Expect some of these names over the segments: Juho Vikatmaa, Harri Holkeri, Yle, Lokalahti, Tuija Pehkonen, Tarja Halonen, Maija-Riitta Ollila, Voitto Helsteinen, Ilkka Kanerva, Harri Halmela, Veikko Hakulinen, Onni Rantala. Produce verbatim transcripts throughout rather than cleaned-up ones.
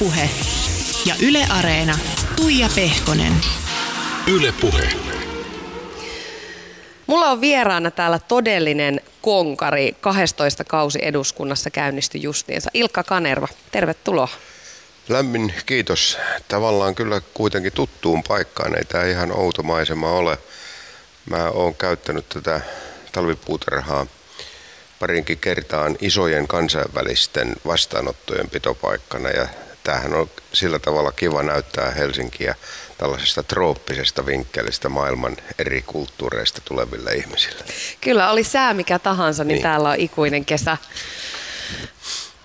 Puhe ja Yle Areena Tuija Pehkonen. Yle Puhe. Mulla on vieraana täällä todellinen konkari. kahdestoista kausi eduskunnassa käynnistyi justiinsa. Ilkka Kanerva, tervetuloa. Lämmin kiitos. Tavallaan kyllä kuitenkin tuttuun paikkaan. Ei tämä ihan outo maisema ole. Mä oon käyttänyt tätä talvipuutarhaa parinkin kertaan isojen kansainvälisten vastaanottojen pitopaikkana, ja tämähän on sillä tavalla kiva näyttää Helsinkiä tällaisesta trooppisesta vinkkelistä maailman eri kulttuureista tuleville ihmisille. Kyllä, oli sää mikä tahansa, niin, niin täällä on ikuinen kesä.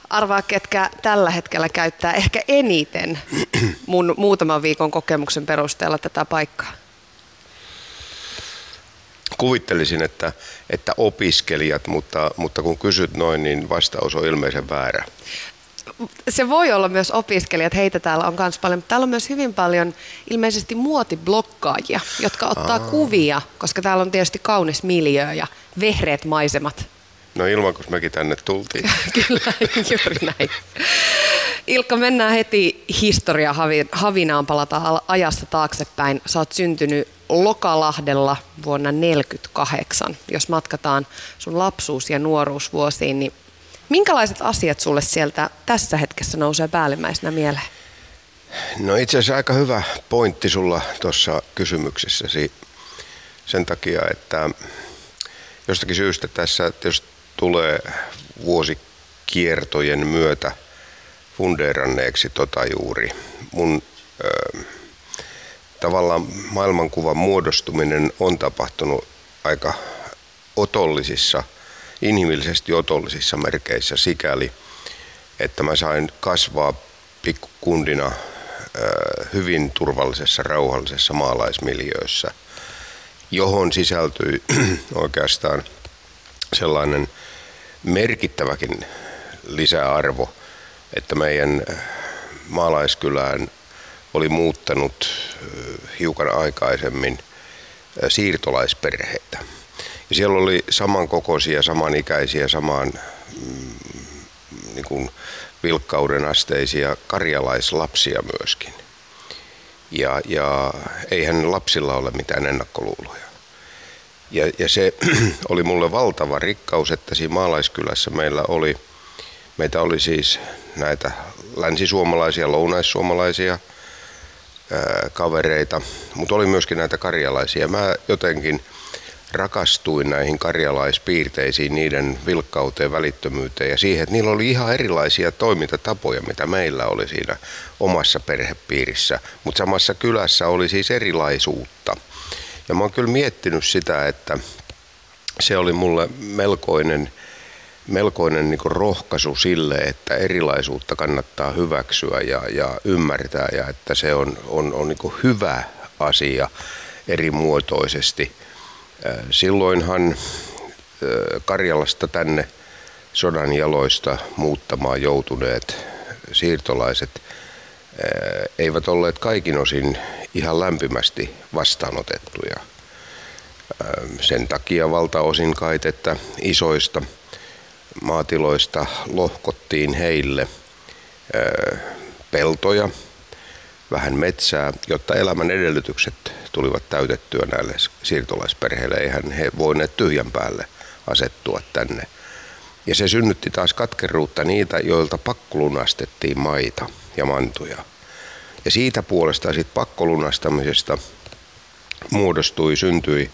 Arvaa, ketkä tällä hetkellä käyttää ehkä eniten mun muutaman viikon kokemuksen perusteella tätä paikkaa. Kuvittelisin, että, että opiskelijat, mutta, mutta kun kysyt noin, niin vastaus on ilmeisen väärä. Se voi olla myös opiskelijat, heitä täällä on myös paljon, mutta täällä on myös hyvin paljon ilmeisesti muotiblokkaajia, jotka ottaa Aa. kuvia, koska täällä on tietysti kaunis miljöö ja vehreät maisemat. No ilman, kun mekin tänne tultiin. Kyllä, juuri näin. Ilkka, mennään heti historia havinaan, palataan ajassa taaksepäin. Sä oot syntynyt Lokalahdella vuonna tuhatyhdeksänsataaneljäkymmentäkahdeksan. Jos matkataan sun lapsuus- ja nuoruusvuosiin, niin minkälaiset asiat sulle sieltä tässä hetkessä nousee päällimmäisenä mieleen? No itse asiassa aika hyvä pointti sulla tuossa kysymyksessäsi sen takia, että jostakin syystä tässä tietysti tulee vuosikiertojen myötä fundeeranneeksi tota juuri. Mun ö, tavallaan maailmankuvan muodostuminen on tapahtunut aika otollisissa, inhimillisesti otollisissa merkeissä sikäli, että mä sain kasvaa pikkukundina ö, hyvin turvallisessa, rauhallisessa maalaismiljöössä, johon sisältyi oikeastaan sellainen merkittäväkin lisäarvo, että meidän maalaiskylään oli muuttanut hiukan aikaisemmin siirtolaisperheitä. Ja siellä oli samankokoisia, samanikäisiä, samaan niin kuin vilkkauden asteisia karjalaislapsia myöskin. Ja, ja eihän lapsilla ole mitään ennakkoluuloja. Ja, ja se oli mulle valtava rikkaus, että siinä maalaiskylässä meillä oli, meitä oli siis näitä länsisuomalaisia, lounaissuomalaisia ää, kavereita, mutta oli myöskin näitä karjalaisia. Mä jotenkin rakastuin näihin karjalaispiirteisiin, niiden vilkkauteen, välittömyyteen ja siihen, että niillä oli ihan erilaisia toimintatapoja, mitä meillä oli siinä omassa perhepiirissä, mutta samassa kylässä oli siis erilaisuutta. Ja mä oon kyllä miettinyt sitä, että se oli mulle melkoinen, melkoinen niin kuin rohkaisu sille, että erilaisuutta kannattaa hyväksyä ja, ja ymmärtää, ja että se on, on, on niin kuin hyvä asia eri muotoisesti. Silloinhan Karjalasta tänne sodan jaloista muuttamaan joutuneet siirtolaiset eivät olleet kaikin osin ihan lämpimästi vastaanotettuja. Sen takia valtaosin kai, että isoista maatiloista lohkottiin heille peltoja, vähän metsää, jotta elämän edellytykset tulivat täytettyä näille siirtolaisperheille. Eihän he voineet tyhjän päälle asettua tänne. Ja se synnytti taas katkeruutta niitä, joilta pakkolunastettiin maita ja mantuja. Ja siitä puolesta sit pakkolunastamisesta muodostui, syntyi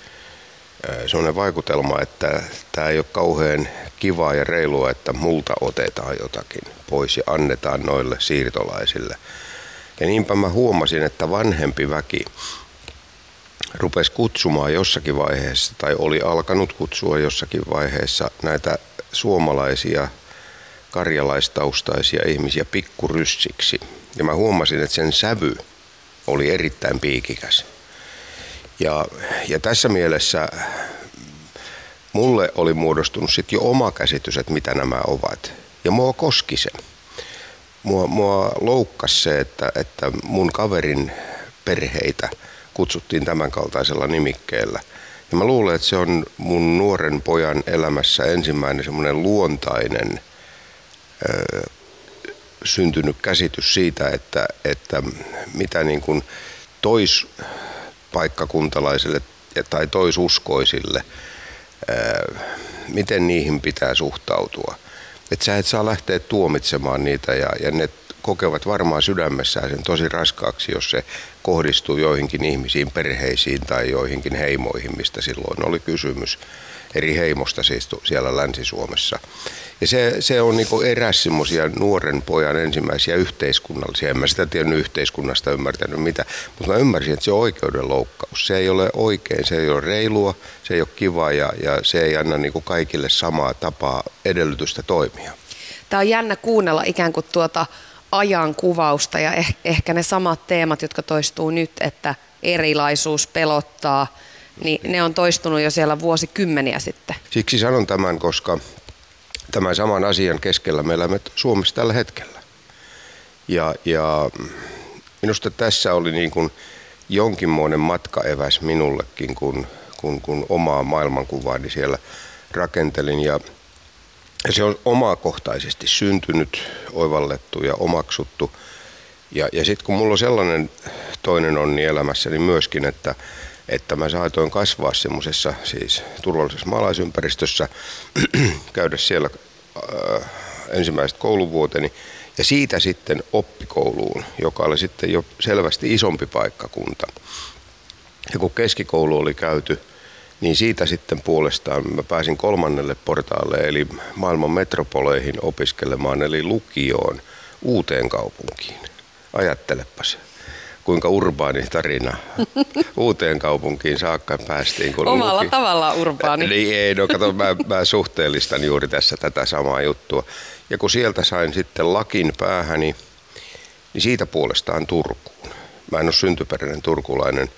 sellainen vaikutelma, että tämä ei ole kauhean kivaa ja reilua, että multa otetaan jotakin pois ja annetaan noille siirtolaisille. Ja niinpä mä huomasin, että vanhempi väki rupesi kutsumaan jossakin vaiheessa, tai oli alkanut kutsua jossakin vaiheessa näitä suomalaisia, karjalaistaustaisia ihmisiä pikkuryssiksi. Ja mä huomasin, että sen sävy oli erittäin piikikäs. Ja, ja tässä mielessä mulle oli muodostunut sitten jo oma käsitys, että mitä nämä ovat. Ja mua koski se. Mua, mua loukkasi se, että, että mun kaverin perheitä kutsuttiin tämän kaltaisella nimikkeellä. Ja mä luulen, että se on mun nuoren pojan elämässä ensimmäinen semmoinen luontainen ö, syntynyt käsitys siitä, että, että mitä niin kuin toispaikkakuntalaisille tai toisuskoisille, miten niihin pitää suhtautua. Että sä et saa lähteä tuomitsemaan niitä ja, ja ne kokevat varmaan sydämessään sen tosi raskaaksi, jos se kohdistuu joihinkin ihmisiin, perheisiin tai joihinkin heimoihin, mistä silloin oli kysymys. Eri heimosta siis siellä Länsi-Suomessa. Ja se, se on niinku eräs semmoisia nuoren pojan ensimmäisiä yhteiskunnallisia. En mä sitä tiennyt yhteiskunnasta ymmärtänyt mitä, mutta mä ymmärsin, että se on oikeudenloukkaus. Se ei ole oikein, se ei ole reilua, se ei ole kiva ja, ja se ei anna niinku kaikille samaa tapaa edellytystä toimia. Tämä on jännä kuunnella ikään kuin tuota ajan kuvausta ja eh, ehkä ne samat teemat, jotka toistuu nyt, että erilaisuus pelottaa, niin ne on toistunut jo siellä vuosikymmeniä sitten. Siksi sanon tämän, koska tämän saman asian keskellä me elämme Suomessa tällä hetkellä. Ja, ja minusta tässä oli niin kuin jonkinmoinen matkaeväs minullekin, kun, kun, kun omaa maailmankuvaani siellä rakentelin. Ja se on omakohtaisesti syntynyt, oivallettu ja omaksuttu. Ja, ja sitten kun mulla on sellainen toinen onni elämässäni myöskin, että että mä saatoin kasvaa semmoisessa siis turvallisessa maalaisympäristössä, käydä siellä äh, ensimmäiset kouluvuoteni ja siitä sitten oppikouluun, joka oli sitten jo selvästi isompi paikkakunta. Ja kun keskikoulu oli käyty, niin siitä sitten puolestaan mä pääsin kolmannelle portaalle, eli maailman metropoleihin opiskelemaan, eli lukioon, uuteen kaupunkiin. Ajattelepas. Kuinka urbaani tarina uuteen kaupunkiin saakka päästiin. Kun omalla luki. Tavallaan urbaani. Niin ei, no kato, mä, mä suhteellistan juuri tässä tätä samaa juttua. Ja kun sieltä sain sitten lakin päähäni, niin siitä puolestaan Turkuun. Mä en ole syntyperäinen turkulainen,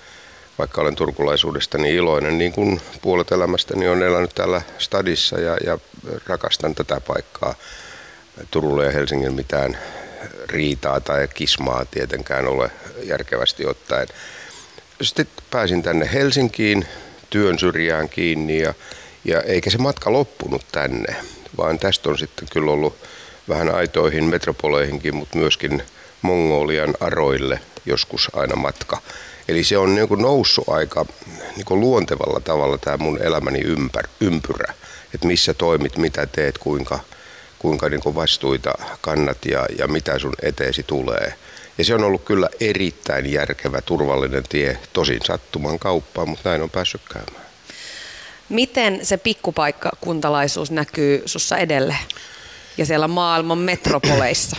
vaikka olen turkulaisuudestani iloinen, niin kuin puolet elämästäni on elänyt täällä stadissa ja, ja rakastan tätä paikkaa. Turulla ja Helsingin mitään riitaa tai kismaa tietenkään ole järkevästi ottaen. Sitten pääsin tänne Helsinkiin, työn syrjään kiinni ja, ja eikä se matka loppunut tänne, vaan tästä on sitten kyllä ollut vähän aitoihin metropoleihinkin, mutta myöskin Mongolian aroille joskus aina matka. Eli se on niin kuin noussut aika niin kuin luontevalla tavalla tämä mun elämäni ympär, ympyrä, että missä toimit, mitä teet, kuinka kuinka niin kuin vastuita kannat ja, ja mitä sun eteesi tulee. Ja se on ollut kyllä erittäin järkevä, turvallinen tie, tosin sattuman kauppaan, mutta näin on päässyt käymään. Miten se pikkupaikkakuntalaisuus näkyy sussa edelleen ja siellä maailman metropoleissa?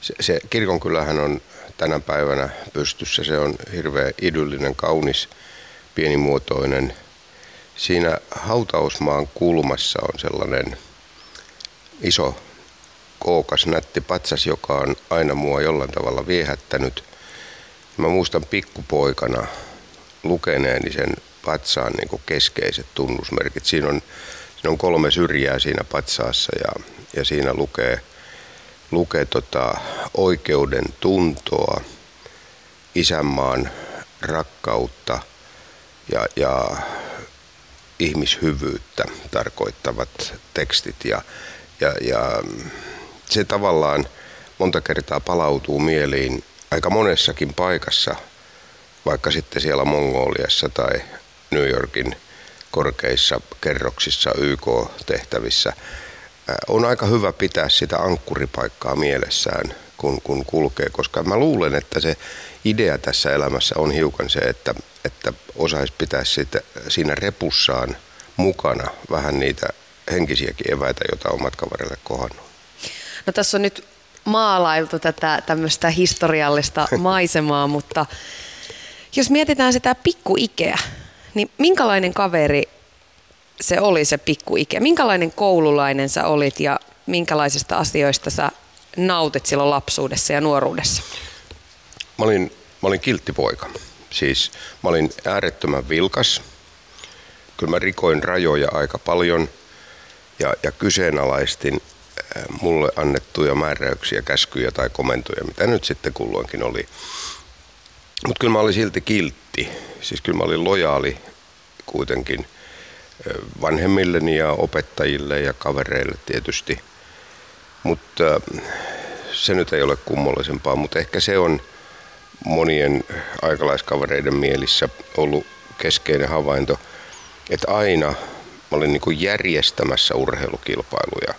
Se, se kirkonkylähän on tänä päivänä pystyssä. Se on hirveän idyllinen, kaunis, pienimuotoinen. Siinä hautausmaan kulmassa on sellainen iso, kookas, nätti patsas, joka on aina mua jollain tavalla viehättänyt. Mä muistan pikkupoikana lukeneeni sen patsaan niin kuin keskeiset tunnusmerkit. Siinä on, siinä on kolme syrjää siinä patsaassa ja, ja siinä lukee, lukee tota oikeuden tuntoa, isänmaan rakkautta ja, ja ihmishyvyyttä tarkoittavat tekstit. Ja Ja, ja se tavallaan monta kertaa palautuu mieliin aika monessakin paikassa, vaikka sitten siellä Mongoliassa tai New Yorkin korkeissa kerroksissa Y K-tehtävissä. On aika hyvä pitää sitä ankkuripaikkaa mielessään, kun, kun kulkee, koska mä luulen, että se idea tässä elämässä on hiukan se, että, että osaisi pitää sitä, siinä repussaan mukana vähän niitä henkisiäkin eväitä, joita on matkan varrella kohannut. No tässä on nyt maalailtu tätä tämmöistä historiallista maisemaa, mutta jos mietitään sitä pikkuikeä, niin minkälainen kaveri se oli se pikkuikeä? Minkälainen koululainen sä olit ja minkälaisista asioista sä nautit silloin lapsuudessa ja nuoruudessa? Mä olin, mä olin kiltti poika. Siis mä olin äärettömän vilkas. Kyllä mä rikoin rajoja aika paljon. Ja, ja kyseenalaistin mulle annettuja määräyksiä, käskyjä tai komentoja, mitä nyt sitten kulloinkin oli. Mutta kyllä mä olin silti kiltti. Siis kyllä mä olin lojaali kuitenkin vanhemmilleni ja opettajille ja kavereille tietysti. Mutta se nyt ei ole kummallisempaa, mutta ehkä se on monien aikalaiskavereiden mielissä ollut keskeinen havainto, että aina mä olin niin kuin järjestämässä urheilukilpailuja.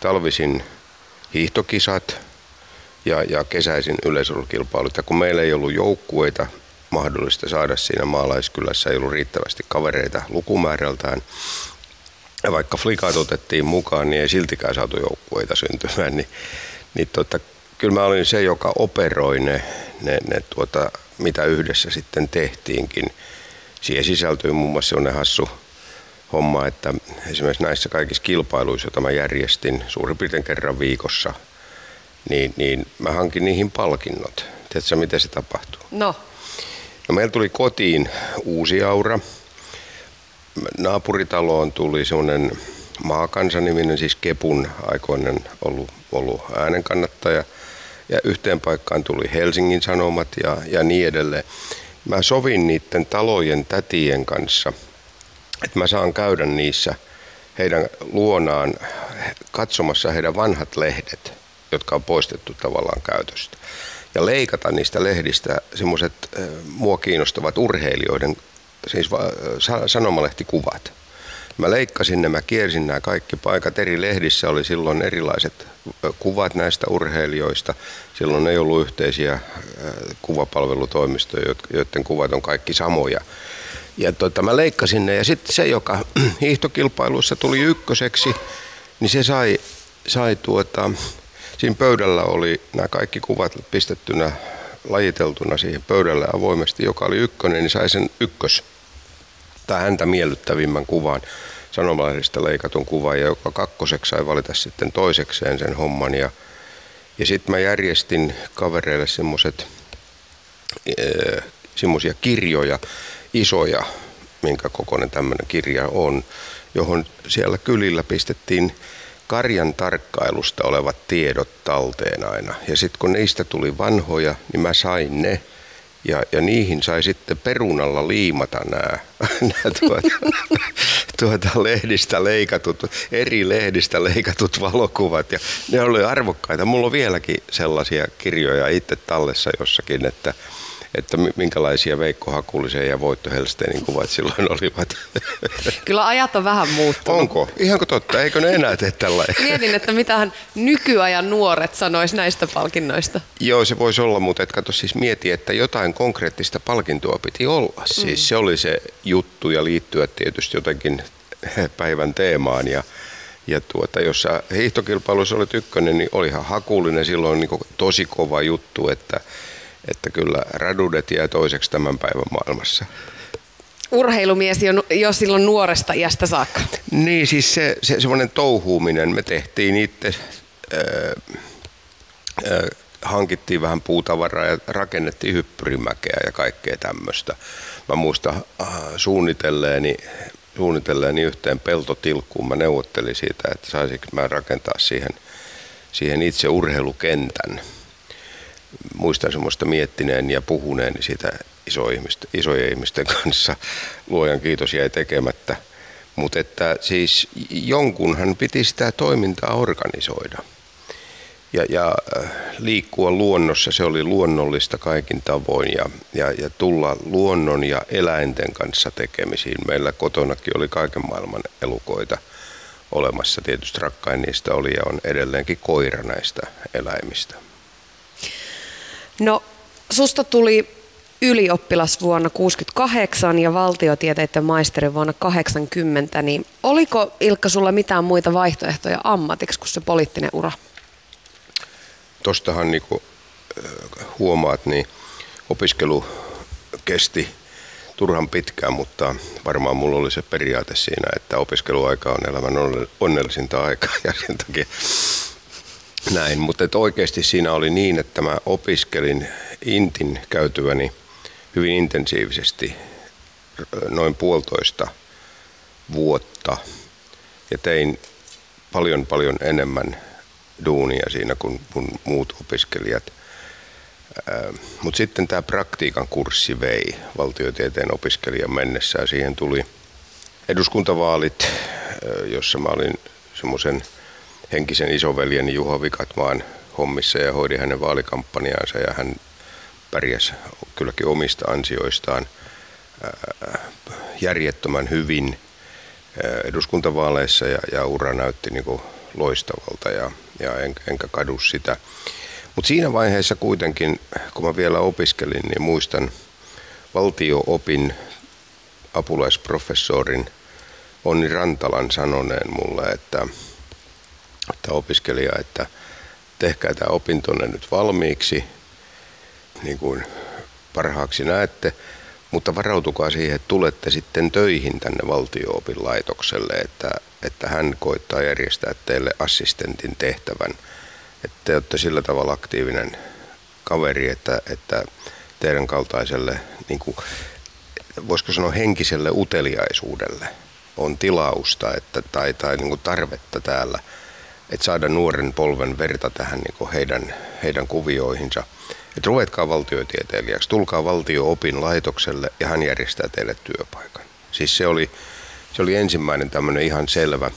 Talvisin hiihtokisat ja, ja kesäisin yleisurheilukilpailut. Ja kun meillä ei ollut joukkueita mahdollista saada siinä maalaiskylässä, ei ollut riittävästi kavereita lukumäärältään. Ja vaikka flikaat otettiin mukaan, niin ei siltikään saatu joukkueita syntymään. Niin, niin tota, kyllä mä olin se, joka operoi ne, ne, ne tuota, mitä yhdessä sitten tehtiinkin. Siihen sisältyy muun muassa sellainen hassu homma, että esimerkiksi näissä kaikissa kilpailuissa, joita mä järjestin suurin piirtein kerran viikossa, niin, niin mä hankin niihin palkinnot. Tiedätkö, miten se tapahtuu? No. No meillä tuli kotiin uusi aura. Naapuritaloon tuli semmoinen Maakansa-niminen, siis Kepun aikoinen ollut, ollut äänenkannattaja. Ja yhteen paikkaan tuli Helsingin Sanomat ja, ja niin edelleen. Mä sovin niiden talojen tätien kanssa, että mä saan käydä niissä heidän luonaan katsomassa heidän vanhat lehdet, jotka on poistettu tavallaan käytöstä. Ja leikata niistä lehdistä semmoiset mua kiinnostavat urheilijoiden, siis sanomalehti-kuvat. Mä leikkasin ne, mä kiersin nämä kaikki paikat. Eri lehdissä oli silloin erilaiset kuvat näistä urheilijoista. Silloin ei ollut yhteisiä kuvapalvelutoimistoja, joiden kuvat on kaikki samoja. Ja tota, mä leikkasin ne ja sitten se, joka hiihtokilpailuissa tuli ykköseksi, niin se sai, sai tuota, siinä pöydällä oli nämä kaikki kuvat pistettynä, lajiteltuna siihen pöydällä avoimesti, joka oli ykkönen, niin sai sen ykkös tai häntä miellyttävimmän kuvan, sanomalehdistä leikatun kuvan, ja joka kakkoseksi sai valita sitten toisekseen sen homman. Ja, ja sitten mä järjestin kavereille semmoiset semmoisia kirjoja, isoja, minkä kokoinen tämmöinen kirja on, johon siellä kylillä pistettiin karjan tarkkailusta olevat tiedot talteen aina. Ja sitten kun niistä tuli vanhoja, niin mä sain ne. Ja, ja niihin sai sitten perunalla liimata nämä, nämä tuota, tuota lehdistä leikatut, eri lehdistä leikatut valokuvat. Ja ne oli arvokkaita. Mulla on vieläkin sellaisia kirjoja itse tallessa jossakin, että että minkälaisia Veikko Hakulisen ja Voitto Helsteinin kuvat silloin olivat. Kyllä ajat on vähän muuttunut. Onko? Ihanko totta? Eikö ne enää tee tällainen? Mietin, että mitähän nykyajan nuoret sanois näistä palkinnoista. Joo, se voisi olla, mutta et katso, siis mieti, että jotain konkreettista palkintoa piti olla. Siis mm. se oli se juttu ja liittyä tietysti jotenkin päivän teemaan. Ja, ja tuota, jos sä hiihtokilpailussa olet ykkönen, niin olihan Hakulinen silloin niin tosi kova juttu, että Että kyllä radudet jää toiseksi tämän päivän maailmassa. Urheilumies jo, jo silloin nuoresta iästä saakka. Niin, siis se, se semmoinen touhuuminen. Me tehtiin itse, äh, äh, hankittiin vähän puutavaraa ja rakennettiin hyppyrimäkeä ja kaikkea tämmöistä. Mä muistan äh, suunnitelleeni, suunnitelleeni yhteen peltotilkkuun. Mä neuvottelin siitä, että saisinko mä rakentaa siihen, siihen itse urheilukentän. Muistan semmoista miettineen ja puhuneeni siitä iso ihmistä, isojen ihmisten kanssa. Luojan kiitos jäi tekemättä. Mutta että siis jonkunhan piti sitä toimintaa organisoida. Ja, ja liikkua luonnossa, se oli luonnollista kaikin tavoin. Ja, ja, ja tulla luonnon ja eläinten kanssa tekemisiin. Meillä kotonakin oli kaiken maailman elukoita olemassa. Tietysti rakkain niistä oli ja on edelleenkin koira näistä eläimistä. No, susta tuli ylioppilas vuonna tuhatyhdeksänsataakuusikymmentäkahdeksan ja valtiotieteiden maisteri vuonna tuhatyhdeksänsataakahdeksankymmentä, niin oliko, Ilkka, sulla mitään muita vaihtoehtoja ammatiksi kuin se poliittinen ura? Tuostahan niin kuin huomaat, niin opiskelu kesti turhan pitkään, mutta varmaan mulla oli se periaate siinä, että opiskeluaika on elämän onnellisinta aikaa ja sen takia näin, mutta että oikeasti siinä oli niin, että mä opiskelin intin käytyväni hyvin intensiivisesti noin puolitoista vuotta ja tein paljon paljon enemmän duunia siinä kuin, kuin muut opiskelijat. Mutta sitten tämä praktiikan kurssi vei valtiotieteen opiskelijan mennessä ja siihen tuli eduskuntavaalit, jossa mä olin semmoisen henkisen isoveljeni Juho Vikatmaan hommissa ja hoidin hänen vaalikampanjaansa ja hän pärjäsi kylläkin omista ansioistaan järjettömän hyvin eduskuntavaaleissa ja, ja ura näytti niin kuin loistavalta ja, ja en, enkä kadu sitä. Mutta siinä vaiheessa kuitenkin, kun mä vielä opiskelin, niin muistan valtio-opin apulaisprofessorin Onni Rantalan sanoneen mulle, että, että opiskelija, että tehkää tämä opintonne nyt valmiiksi, niin kuin parhaaksi näette, mutta varautukaa siihen, että tulette sitten töihin tänne valtio-opin laitokselle, että, että hän koittaa järjestää teille assistentin tehtävän. Että te olette sillä tavalla aktiivinen kaveri, että, että teidän kaltaiselle, niin kuin, voisiko sanoa henkiselle uteliaisuudelle on tilausta että, tai, tai niin kuin tarvetta täällä, että saada nuoren polven verta tähän niin kuin heidän, heidän kuvioihinsa. Että ruvetkaa valtiotieteilijäksi, tulkaa valtio-opin laitokselle ja hän järjestää teille työpaikan. Siis se oli, se oli ensimmäinen tämmöinen ihan selvä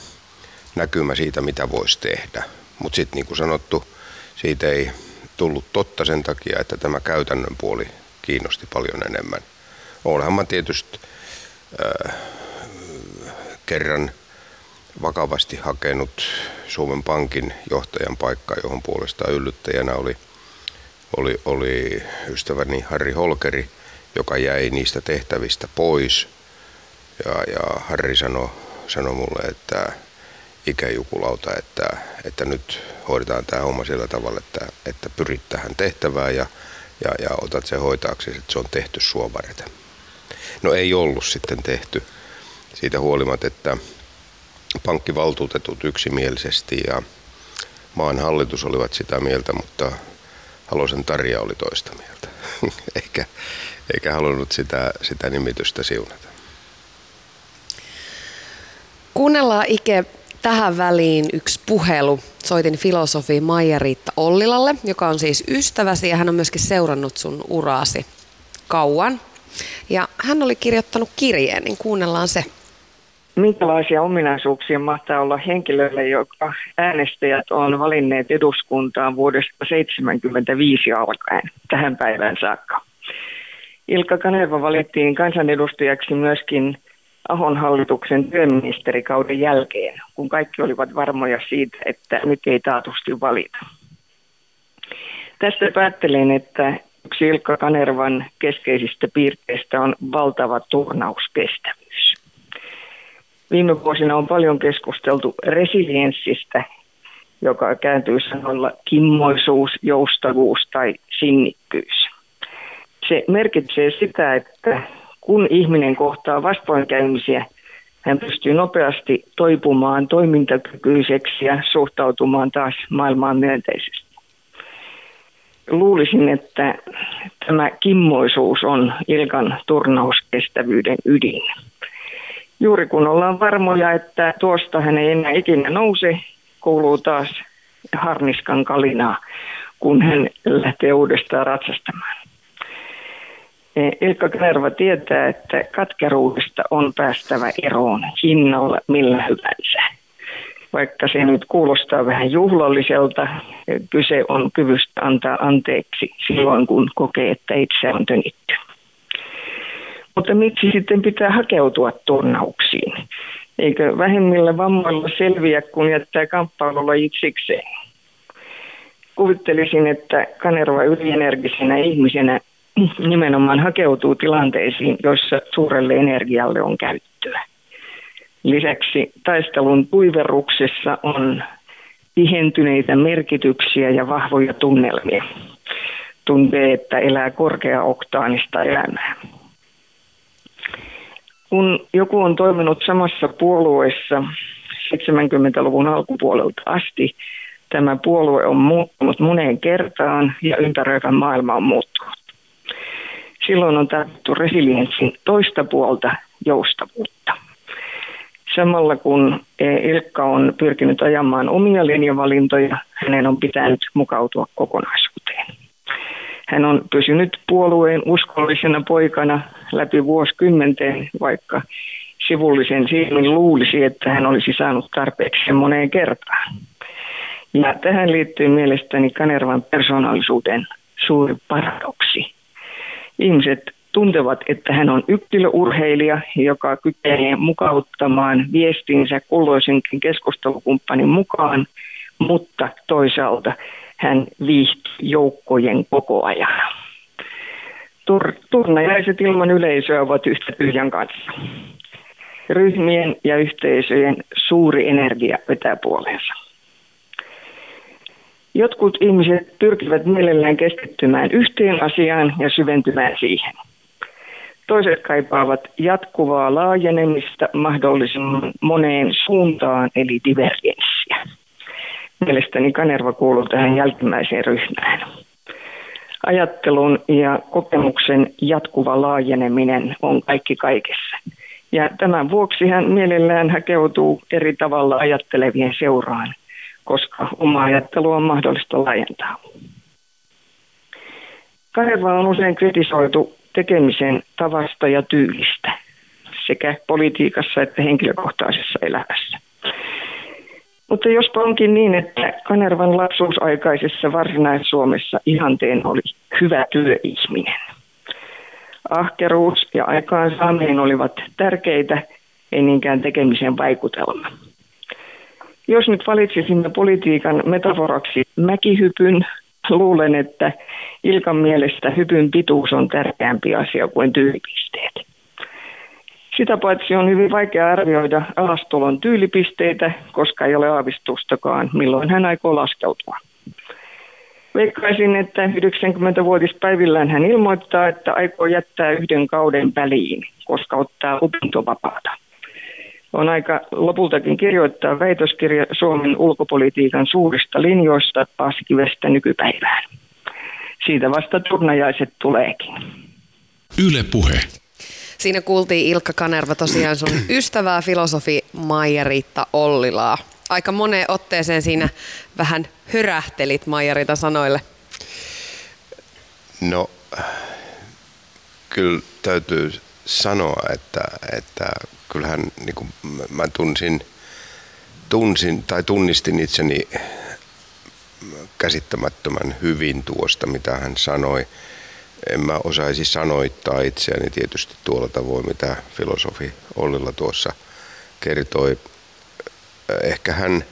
näkymä siitä, mitä voisi tehdä. Mutta sitten niin kuin sanottu, siitä ei tullut totta sen takia, että tämä käytännön puoli kiinnosti paljon enemmän. Olenhan mä tietysti äh, kerran vakavasti hakenut Suomen Pankin johtajan paikkaa, johon puolestaan yllyttäjänä oli, oli, oli ystäväni Harri Holkeri, joka jäi niistä tehtävistä pois. Ja, ja Harri sanoi sano mulle, että ikäjukulauta, että, että nyt hoidetaan tämä homma sillä tavalla, että, että pyrit tähän tehtävään ja, ja, ja otat sen hoitaaksesi, että se on tehty sua varten. No ei ollut sitten tehty siitä huolimatta, että pankkivaltuutetut yksimielisesti ja maan hallitus olivat sitä mieltä, mutta Halosen Tarja oli toista mieltä, eikä, eikä halunnut sitä, sitä nimitystä siunata. Kuunnellaan Ike tähän väliin yksi puhelu. Soitin filosofi Maija-Riitta Ollilalle, joka on siis ystäväsi ja hän on myöskin seurannut sun uraasi kauan. Ja hän oli kirjoittanut kirjeen, niin kuunnellaan se. Minkälaisia ominaisuuksia mahtaa olla henkilölle, joka äänestäjät on valinneet eduskuntaan vuodesta tuhatyhdeksänsataaseitsemänkymmentäviisi alkaen tähän päivään saakka? Ilkka Kanerva valittiin kansanedustajaksi myöskin Ahon hallituksen työministerikauden jälkeen, kun kaikki olivat varmoja siitä, että nyt ei taatusti valita. Tästä päättelen, että yksi Ilkka Kanervan keskeisistä piirteistä on valtava turnauskestävyys. Viime vuosina on paljon keskusteltu resilienssistä, joka kääntyy sanoilla kimmoisuus, joustavuus tai sinnikkyys. Se merkitsee sitä, että kun ihminen kohtaa vastoinkäymisiä, hän pystyy nopeasti toipumaan toimintakykyiseksi ja suhtautumaan taas maailmaan myönteisesti. Luulisin, että tämä kimmoisuus on Ilkan turnauskestävyyden ydin. Juuri kun ollaan varmoja, että tuosta hän ei enää ikinä nouse, kuuluu taas harniskan kalinaa, kun hän lähtee uudestaan ratsastamaan. Ilkka Kanerva tietää, että katkeruudesta on päästävä eroon hinnalla millä hyvänsä. Vaikka se nyt kuulostaa vähän juhlalliselta, kyse on kyvystä antaa anteeksi silloin, kun kokee, että itse on tönitty. Mutta miksi sitten pitää hakeutua turnauksiin? Eikö vähemmillä vammoilla selviä, kun jättää kamppailulla itsekseen? Kuvittelisin, että Kanerva ylienergisenä ihmisenä nimenomaan hakeutuu tilanteisiin, joissa suurelle energialle on käyttöä. Lisäksi taistelun puiverruksessa on tihentyneitä merkityksiä ja vahvoja tunnelmia. Tuntee, että elää korkeaoktaanista elämää. Kun joku on toiminut samassa puolueessa seitsemänkymmentäluvun alkupuolelta asti, tämä puolue on muuttunut moneen kertaan ja ympäröivä maailma on muuttunut. Silloin on tarvittu resilienssin toista puolta, joustavuutta. Samalla kun Ilkka on pyrkinyt ajamaan omia linjavalintoja, hänen on pitänyt mukautua kokonaisuuteen. Hän on pysynyt puolueen uskollisena poikana läpi vuosikymmenten, vaikka sivullisen silmin luulisi, että hän olisi saanut tarpeeksi moneen kertaan. Ja tähän liittyy mielestäni Kanervan persoonallisuuden suuri paradoksi. Ihmiset tuntevat, että hän on yksilöurheilija, joka kykenee mukauttamaan viestinsä kulloisenkin keskustelukumppanin mukaan, mutta toisaalta hän viihtyy joukkojen koko ajan. Tur- turnajaiset ilman yleisöä ovat yhtä tyhjän kanssa. Ryhmien ja yhteisöjen suuri energia vetää puoleensa. Jotkut ihmiset pyrkivät mielellään keskittymään yhteen asiaan ja syventymään siihen. Toiset kaipaavat jatkuvaa laajenemista mahdollisimman moneen suuntaan, eli divergenssiä. Mielestäni Kanerva kuuluu tähän jälkimmäiseen ryhmään. Ajattelun ja kokemuksen jatkuva laajeneminen on kaikki kaikessa. Ja tämän vuoksi hän mielellään hakeutuu eri tavalla ajattelevien seuraan, koska oma ajattelu on mahdollista laajentaa. Kanerva on usein kritisoitu tekemisen tavasta ja tyylistä, sekä politiikassa että henkilökohtaisessa elämässä. Mutta jospa onkin niin, että Kanervan lapsuusaikaisessa Varsinais-Suomessa ihanteen oli hyvä työihminen. Ahkeruus ja aikaansaaminen olivat tärkeitä, ei niinkään tekemisen vaikutelma. Jos nyt valitsisimme politiikan metaforaksi mäkihypyn, luulen, että Ilkan mielestä hypyn pituus on tärkeämpi asia kuin tyylipisteet. Sitä paitsi on hyvin vaikea arvioida alastulon tyylipisteitä, koska ei ole aavistustakaan, milloin hän aikoo laskeutua. Veikkaisin, että yhdeksänkymmentävuotispäivillään hän ilmoittaa, että aikoo jättää yhden kauden väliin, koska ottaa opintovapaata. On aika lopultakin kirjoittaa väitöskirja Suomen ulkopolitiikan suurista linjoista Paasikivestä nykypäivään. Siitä vasta turnajaiset tuleekin. Yle Puhe. Siinä kuultiin Ilkka Kanerva tosiaan sun ystävää, filosofi Maija-Riitta Ollilaa. Aika moneen otteeseen siinä vähän hörähtelit Maija-Riitan sanoille. No, kyllä täytyy sanoa, että, että kyllähän niin kuin mä tunsin, tunsin tai tunnistin itseni käsittämättömän hyvin tuosta, mitä hän sanoi. En mä osaisi sanoittaa itseäni tietysti tuolla tavoin, mitä filosofi Ollila tuossa kertoi. Ehkä hän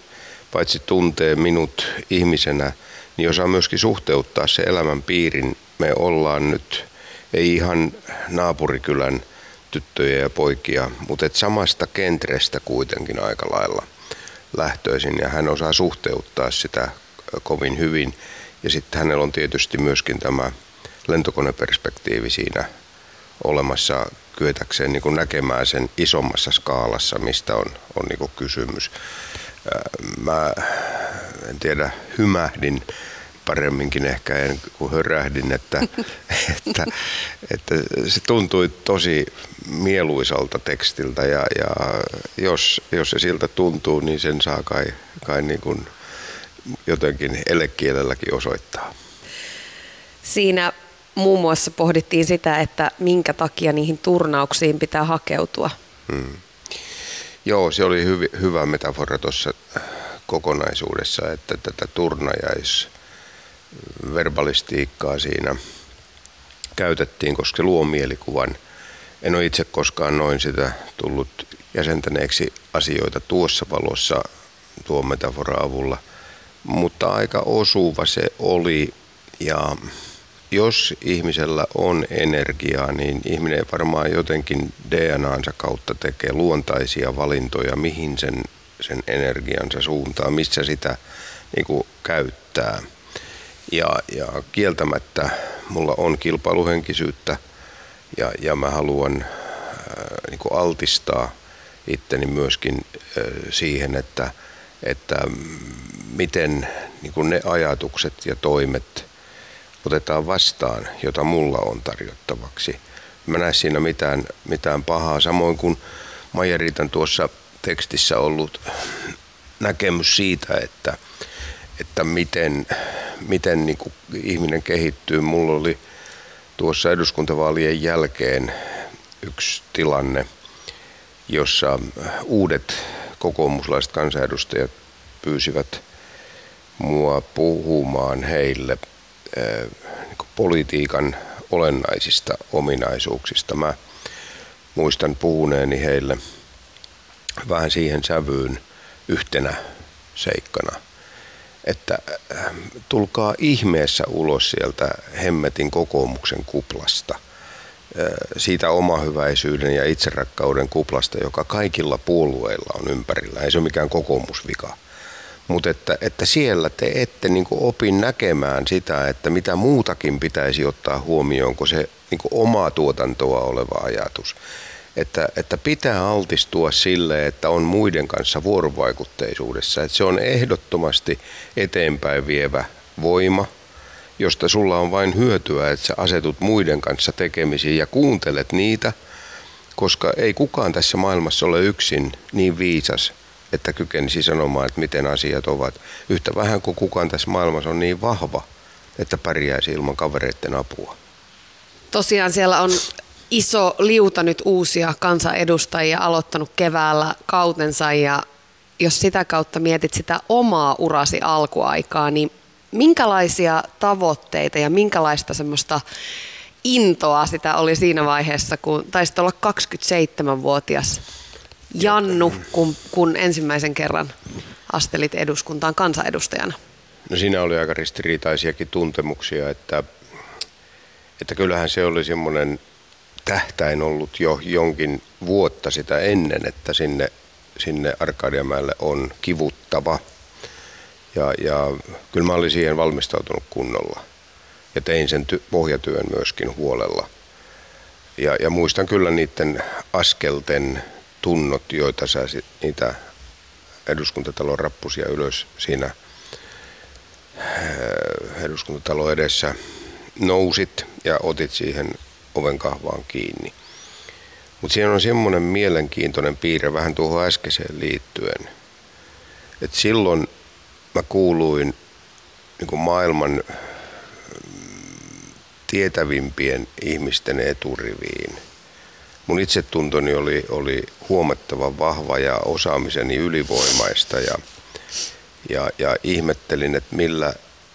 paitsi tuntee minut ihmisenä, niin osaa myöskin suhteuttaa se elämän piirin. Me ollaan nyt ei ihan naapurikylän tyttöjä ja poikia, mutta et samasta kentrestä kuitenkin aika lailla lähtöisin. Ja hän osaa suhteuttaa sitä kovin hyvin. Ja sitten hänellä on tietysti myöskin tämä lentokoneperspektiivi siinä olemassa kyetäkseen niin kuin näkemään sen isommassa skaalassa, mistä on, on niin kuin kysymys. Mä en tiedä, hymähdin paremminkin ehkä kuin hörähdin, että, että, että se tuntui tosi mieluisalta tekstiltä ja, ja jos, jos se siltä tuntuu, niin sen saa kai, kai niin kuin jotenkin elekielelläkin osoittaa. Siinä muun muassa pohdittiin sitä, että minkä takia niihin turnauksiin pitää hakeutua. Hmm. Joo, se oli hyvi, hyvä metafora tuossa kokonaisuudessa, että tätä turnajaisverbalistiikkaa siinä käytettiin, koska se luo mielikuvan. En ole itse koskaan noin sitä tullut jäsentäneeksi asioita tuossa valossa tuon metaforan avulla, mutta aika osuva se oli ja jos ihmisellä on energiaa, niin ihminen varmaan jotenkin D N A:nsa kautta tekee luontaisia valintoja, mihin sen, sen energiansa suuntaa, missä sitä niin kuin käyttää. Ja, ja kieltämättä mulla on kilpailuhenkisyyttä ja, ja mä haluan äh, niin kuin altistaa itteni myöskin äh, siihen, että, että miten niin kuin ne ajatukset ja toimet otetaan vastaan, jota mulla on tarjottavaksi. Mä näen siinä mitään, mitään pahaa, samoin kuin Maija-Riitan tuossa tekstissä ollut näkemys siitä, että, että miten, miten niin kuin ihminen kehittyy. Mulla oli tuossa eduskuntavaalien jälkeen yksi tilanne, jossa uudet kokoomuslaiset kansanedustajat pyysivät mua puhumaan heille eh, niin kuin politiikan olennaisista ominaisuuksista. Mä muistan puhuneeni heille vähän siihen sävyyn yhtenä seikkana, että tulkaa ihmeessä ulos sieltä hemmetin kokoomuksen kuplasta, siitä omahyväisyyden ja itserakkauden kuplasta, joka kaikilla puolueilla on ympärillä. Ei se ole mikään kokoomusvika, mutta että, että siellä te ette niin kuin opi näkemään sitä, että mitä muutakin pitäisi ottaa huomioon kuin se niin kuin omaa tuotantoa oleva ajatus. Että, että pitää altistua sille, että on muiden kanssa vuorovaikutteisuudessa. Että se on ehdottomasti eteenpäin vievä voima, josta sulla on vain hyötyä, että sä asetut muiden kanssa tekemisiin ja kuuntelet niitä, koska ei kukaan tässä maailmassa ole yksin niin viisas, että kykenisi sanomaan, että miten asiat ovat. Yhtä vähän kuin kukaan tässä maailmassa on niin vahva, että pärjäisi ilman kavereiden apua. Tosiaan siellä on iso liuta nyt uusia kansanedustajia aloittanut keväällä kautensa, ja jos sitä kautta mietit sitä omaa urasi alkuaikaa, niin minkälaisia tavoitteita ja minkälaista semmoista intoa sitä oli siinä vaiheessa, kun taisit olla kaksikymmentäseitsemänvuotias Jannu, kun, kun ensimmäisen kerran astelit eduskuntaan kansanedustajana? No siinä oli aika ristiriitaisiakin tuntemuksia, että, että kyllähän se oli semmoinen tähtäin ollut jo jonkin vuotta sitä ennen, että sinne, sinne Arkadianmäelle on kivuttava. Ja, ja kyllä mä olin siihen valmistautunut kunnolla ja tein sen ty- pohjatyön myöskin huolella. Ja, ja muistan kyllä niiden askelten tunnot, joita sä niitä eduskuntatalon rappusia ylös siinä eduskuntatalon edessä nousit ja otit siihen oven kahvaan kiinni. Mutta siinä on semmoinen mielenkiintoinen piirre vähän tuohon äskeiseen liittyen, että silloin mä kuuluin niin kuin maailman tietävimpien ihmisten eturiviin. Mun itsetuntoni oli, oli huomattavan vahva ja osaamiseni ylivoimaista, ja, ja, ja ihmettelin, että millä,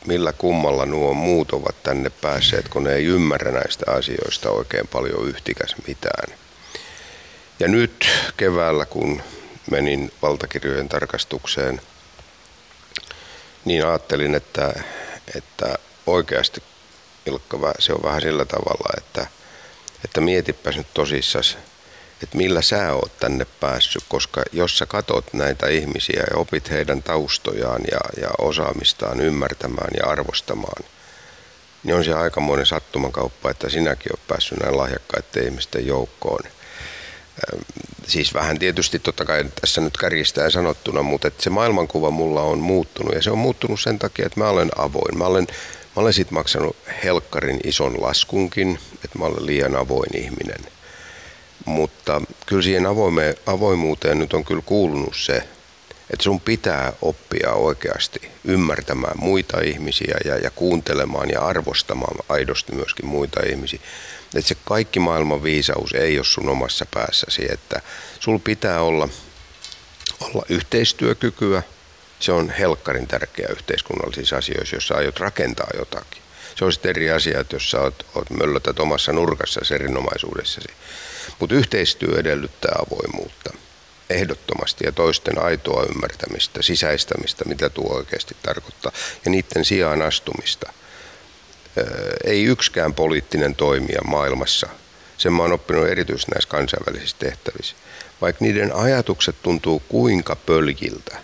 millä kummalla nuo muut ovat tänne päässeet, kun ne ei ymmärrä näistä asioista oikein paljon yhtikäs mitään. Ja nyt keväällä, kun menin valtakirjojen tarkastukseen, niin ajattelin, että, että oikeasti, Ilkka, se on vähän sillä tavalla, että, että mietipäs nyt tosissas, että millä sä oot tänne päässyt, koska jos sä katot näitä ihmisiä ja opit heidän taustojaan ja, ja osaamistaan ymmärtämään ja arvostamaan, niin on se aikamoinen sattumankauppa, että sinäkin oot päässyt näin lahjakkaiden ihmisten joukkoon. Siis vähän tietysti totta kai tässä nyt kärjistää sanottuna, mutta että se maailmankuva mulla on muuttunut, ja se on muuttunut sen takia, että mä olen avoin. Mä olen, mä olen sit maksanut helkkarin ison laskunkin, että mä olen liian avoin ihminen. Mutta kyllä siihen avoime, avoimuuteen nyt on kyllä kuulunut se, että sun pitää oppia oikeasti ymmärtämään muita ihmisiä ja, ja kuuntelemaan ja arvostamaan aidosti myöskin muita ihmisiä. Että se kaikki maailman viisaus ei ole sun omassa päässäsi, että sulla pitää olla, olla yhteistyökykyä. Se on helkkarin tärkeä yhteiskunnallisissa asioissa, jos sä aiot rakentaa jotakin. Se on sitten eri asia, että jos sä oot, oot möllötät omassa nurkassasi erinomaisuudessasi. Mutta yhteistyö edellyttää avoimuutta ehdottomasti ja toisten aitoa ymmärtämistä, sisäistämistä, mitä tuo oikeasti tarkoittaa, ja niiden sijaan astumista. Ei yksikään poliittinen toimija maailmassa, sen mä oon oppinut erityisesti näissä kansainvälisissä tehtävissä, vaikka niiden ajatukset tuntuu kuinka pölkiltä,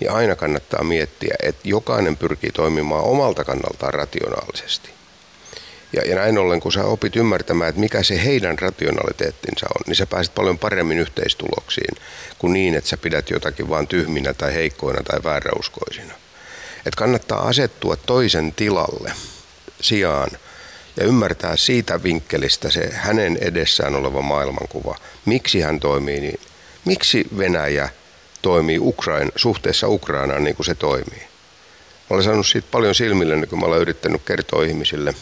niin aina kannattaa miettiä, että jokainen pyrkii toimimaan omalta kannaltaan rationaalisesti. Ja, ja näin ollen, kun sä opit ymmärtämään, että mikä se heidän rationaliteettinsa on, niin sä pääset paljon paremmin yhteistuloksiin kuin niin, että sä pidät jotakin vaan tyhminä tai heikkoina tai vääräuskoisina. Että kannattaa asettua toisen tilalle sijaan ja ymmärtää siitä vinkkelistä se hänen edessään oleva maailmankuva. Miksi hän toimii niin? Miksi Venäjä toimii Ukraina, suhteessa Ukrainaan niin kuin se toimii? Mä olen saanut siitä paljon silmille, kun mä olen yrittänyt kertoa ihmisille,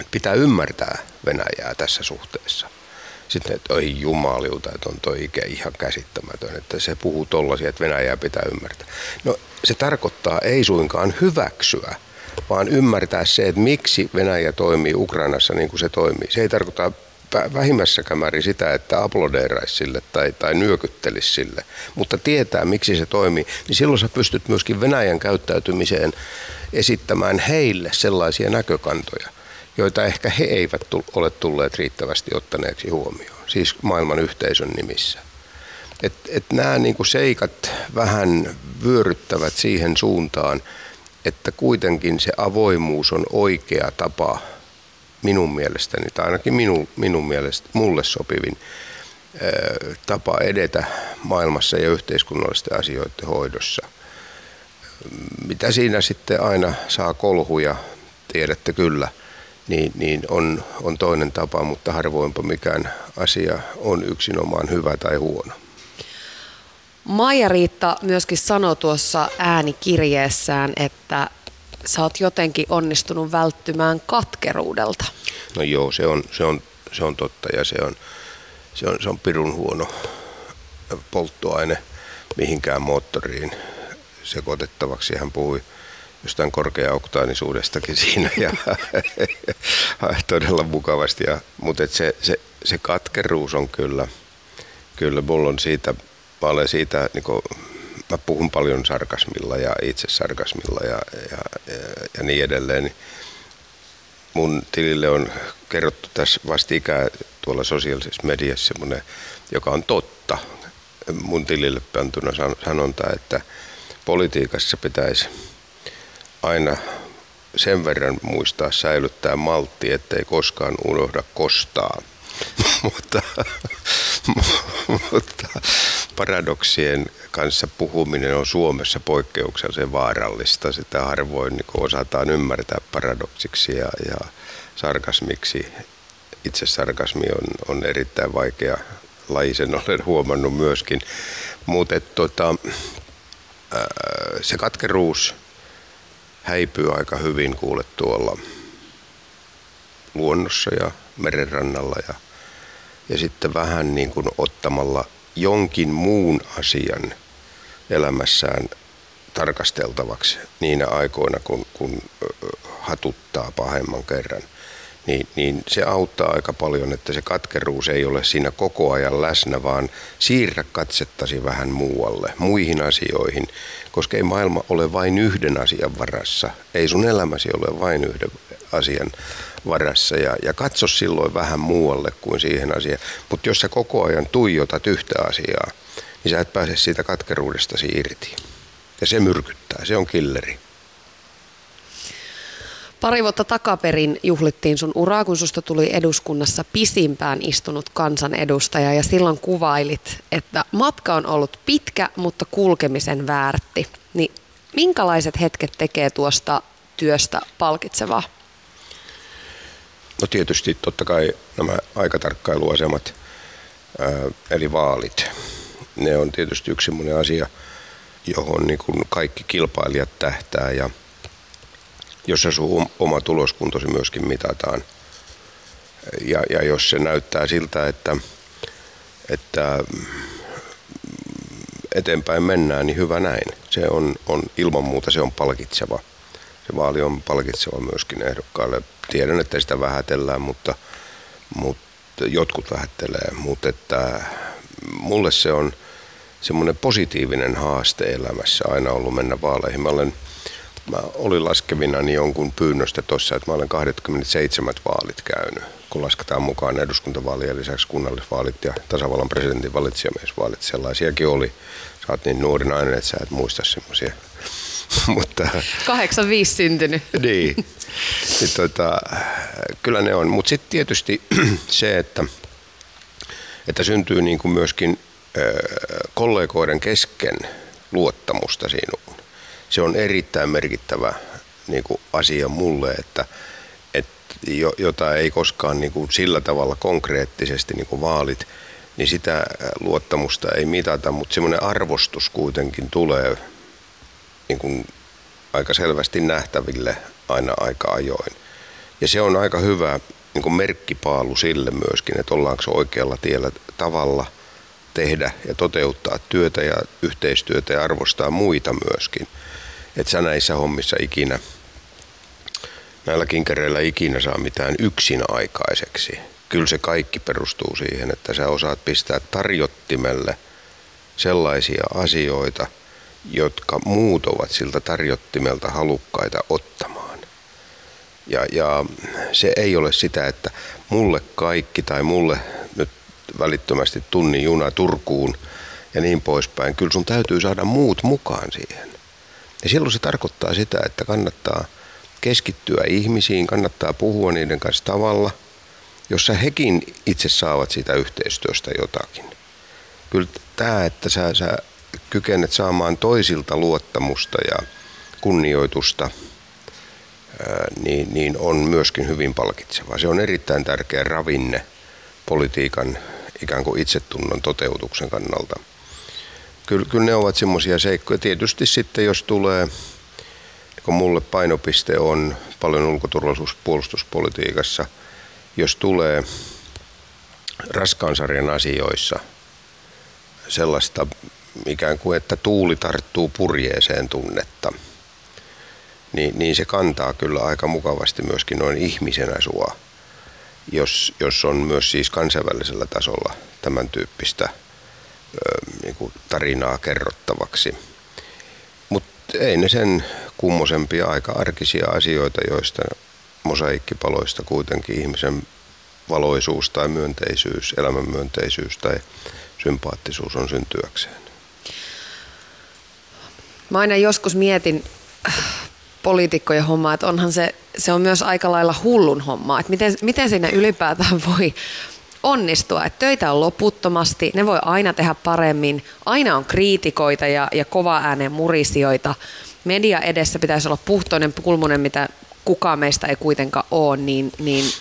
että pitää ymmärtää Venäjää tässä suhteessa. sitten, että oi jumaliuta, että on toi ikä ihan käsittämätön, että se puhuu tollaisia, että Venäjää pitää ymmärtää. No se tarkoittaa ei suinkaan hyväksyä, vaan ymmärtää se, että miksi Venäjä toimii Ukrainassa niin kuin se toimii. Se ei tarkoita vähimmässäkään määrin sitä, että aplodeeraisi sille tai, tai nyökyttelisi sille, mutta tietää miksi se toimii, niin silloin sä pystyt myöskin Venäjän käyttäytymiseen esittämään heille sellaisia näkökantoja, joita ehkä he eivät ole tulleet riittävästi ottaneeksi huomioon, siis maailman yhteisön nimissä. Et, et nämä niinku seikat vähän vyöryttävät siihen suuntaan, että kuitenkin se avoimuus on oikea tapa minun mielestäni, tai ainakin minun, minun mielestä, mulle sopivin ö, tapa edetä maailmassa ja yhteiskunnallisten asioiden hoidossa. Mitä siinä sitten aina saa kolhuja, tiedätte kyllä, niin, niin on, on toinen tapa, mutta harvoinpa mikään asia on yksinomaan hyvä tai huono. Maija-Riitta myöskin sanoi tuossa äänikirjeessään, että sä oot jotenkin onnistunut välttymään katkeruudelta. No joo, se on, se on, se on totta ja se on, se on, se on pirun huono polttoaine mihinkään moottoriin sekoitettavaksi. Hän puhui jostain korkeaoktaanisuudestakin siinä ja todella mukavasti. Ja, mutta se, se, se katkeruus on kyllä, kyllä mulla on siitä, mä olen siitä niin kuin, mä puhun paljon sarkasmilla ja itsesarkasmilla ja, ja, ja, ja niin edelleen. Mun tilille on kerrottu tässä vastikään tuolla sosiaalisessa mediassa semmoinen, joka on totta. Mun tilille pantuna sanonta, että politiikassa pitäisi aina sen verran muistaa säilyttää maltti, ettei koskaan unohda kostaa. mutta, mutta paradoksien kanssa puhuminen on Suomessa poikkeuksellisen vaarallista. Sitä harvoin niin osataan ymmärtää paradoksiksi ja, ja sarkasmiksi. Itse sarkasmi on, on erittäin vaikea laji, sen olen huomannut myöskin. Mutta tota, se katkeruus häipyy aika hyvin kuule tuolla luonnossa ja merenrannalla ja, ja sitten vähän niin kuin ottamalla jonkin muun asian elämässään tarkasteltavaksi niinä aikoina, kun, kun hatuttaa pahemman kerran, niin, niin se auttaa aika paljon, että se katkeruus ei ole siinä koko ajan läsnä, vaan siirrä katsettasi vähän muualle, muihin asioihin, koska ei maailma ole vain yhden asian varassa, ei sun elämäsi ole vain yhden asian varassa ja, ja katso silloin vähän muualle kuin siihen asiaan. Mutta jos sä koko ajan tuijotat yhtä asiaa, niin sä et pääse siitä katkeruudestasi irti. Ja se myrkyttää, se on killeri. Pari vuotta takaperin juhlittiin sun uraa, kun susta tuli eduskunnassa pisimpään istunut kansanedustaja ja silloin kuvailit, että matka on ollut pitkä, mutta kulkemisen väärti. Niin minkälaiset hetket tekee tuosta työstä palkitsevaa? No tietysti totta kai nämä aikatarkkailuasemat, eli vaalit, ne on tietysti yksi semmoinen asia, johon niin kuin kaikki kilpailijat tähtää ja jossa sun oma tuloskuntosi myöskin mitataan. Ja, ja jos se näyttää siltä, että, että eteenpäin mennään, niin hyvä näin. Se on, on ilman muuta se on palkitseva. Se vaali on palkitseva myöskin ehdokkaalle. Tiedän, että sitä vähätellään, mutta, mutta jotkut vähättelee. Mutta että mulle se on semmoinen positiivinen haaste elämässä aina ollut mennä vaaleihin. Mä, olen, mä olin laskevinani jonkun pyynnöstä tuossa, että mä olen kaksikymmentäseitsemän vaalit käynyt, kun lasketaan mukaan eduskuntavaalien lisäksi kunnallisvaalit ja tasavallan presidentin valitsijamiesvaalit. Sellaisiakin oli. Sä oot niin nuori nainen, että sä et muista semmoisia. Mutta, kahdeksankymmentäviisi syntynyt. Niin. Niin tota, kyllä ne on. Mutta sitten tietysti se, että, että syntyy niinku myöskin ö, kollegoiden kesken luottamusta sinuun. Se on erittäin merkittävä niinku, asia mulle, että et, jota ei koskaan niinku, sillä tavalla konkreettisesti niinku, vaalit, niin sitä luottamusta ei mitata, mutta semmoinen arvostus kuitenkin tulee niin kuin aika selvästi nähtäville aina aika ajoin. Ja se on aika hyvä niin kuin merkkipaalu sille myöskin, että ollaanko oikealla tiellä tavalla tehdä ja toteuttaa työtä ja yhteistyötä ja arvostaa muita myöskin. Että sä näissä hommissa ikinä, näillä kinkereillä ikinä saa mitään yksin aikaiseksi. Kyllä se kaikki perustuu siihen, että sä osaat pistää tarjottimelle sellaisia asioita, jotka muut ovat siltä tarjottimelta halukkaita ottamaan. Ja, ja se ei ole sitä, että mulle kaikki tai mulle nyt välittömästi tunnin juna Turkuun ja niin poispäin. Kyllä sun täytyy saada muut mukaan siihen. Ja silloin se tarkoittaa sitä, että kannattaa keskittyä ihmisiin, kannattaa puhua niiden kanssa tavalla, jossa hekin itse saavat sitä yhteistyöstä jotakin. Kyllä tämä, että sä, sä kykenet saamaan toisilta luottamusta ja kunnioitusta, niin, niin on myöskin hyvin palkitsevaa. Se on erittäin tärkeä ravinne politiikan ikään kuin itsetunnon toteutuksen kannalta. Kyllä, kyllä ne ovat semmoisia seikkoja. Tietysti sitten, jos tulee, kun mulle painopiste on paljon ulkoturvallisuus- ja puolustuspolitiikassa, jos tulee raskaan sarjan asioissa sellaista ikään kuin, että tuuli tarttuu purjeeseen tunnetta, niin, niin se kantaa kyllä aika mukavasti myöskin noin ihmisenä sua, jos, jos on myös siis kansainvälisellä tasolla tämän tyyppistä ö, niin kuin tarinaa kerrottavaksi. Mutta ei ne sen kummosempia aika arkisia asioita, joista mosaikkipaloista kuitenkin ihmisen valoisuus tai myönteisyys, elämänmyönteisyys tai sympaattisuus on syntyäkseen. Mä aina joskus mietin poliitikkojen hommaa, että onhan se, se on myös aika lailla hullun hommaa. Että miten, miten siinä ylipäätään voi onnistua? Että töitä on loputtomasti, ne voi aina tehdä paremmin, aina on kriitikoita ja, ja kova ääneen murisijoita. Media edessä pitäisi olla puhtoinen pulmunen, mitä kukaan meistä ei kuitenkaan ole, niin, niin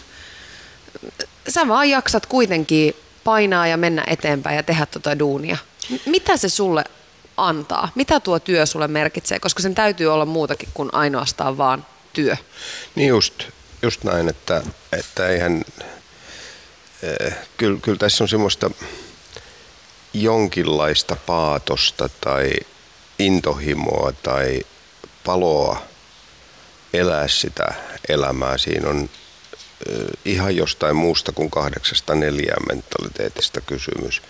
sä vaan jaksat kuitenkin painaa ja mennä eteenpäin ja tehdä tuota duunia. Mitä se sulle antaa? Mitä tuo työ sulle merkitsee? Koska sen täytyy olla muutakin kuin ainoastaan vaan työ. Niin just, just näin, että, että eihän, eh, kyllä, kyllä tässä on semmoista jonkinlaista paatosta tai intohimoa tai paloa elää sitä elämää. Siinä on ihan jostain muusta kuin kahdeksasta neljään mentaliteetista kysymys.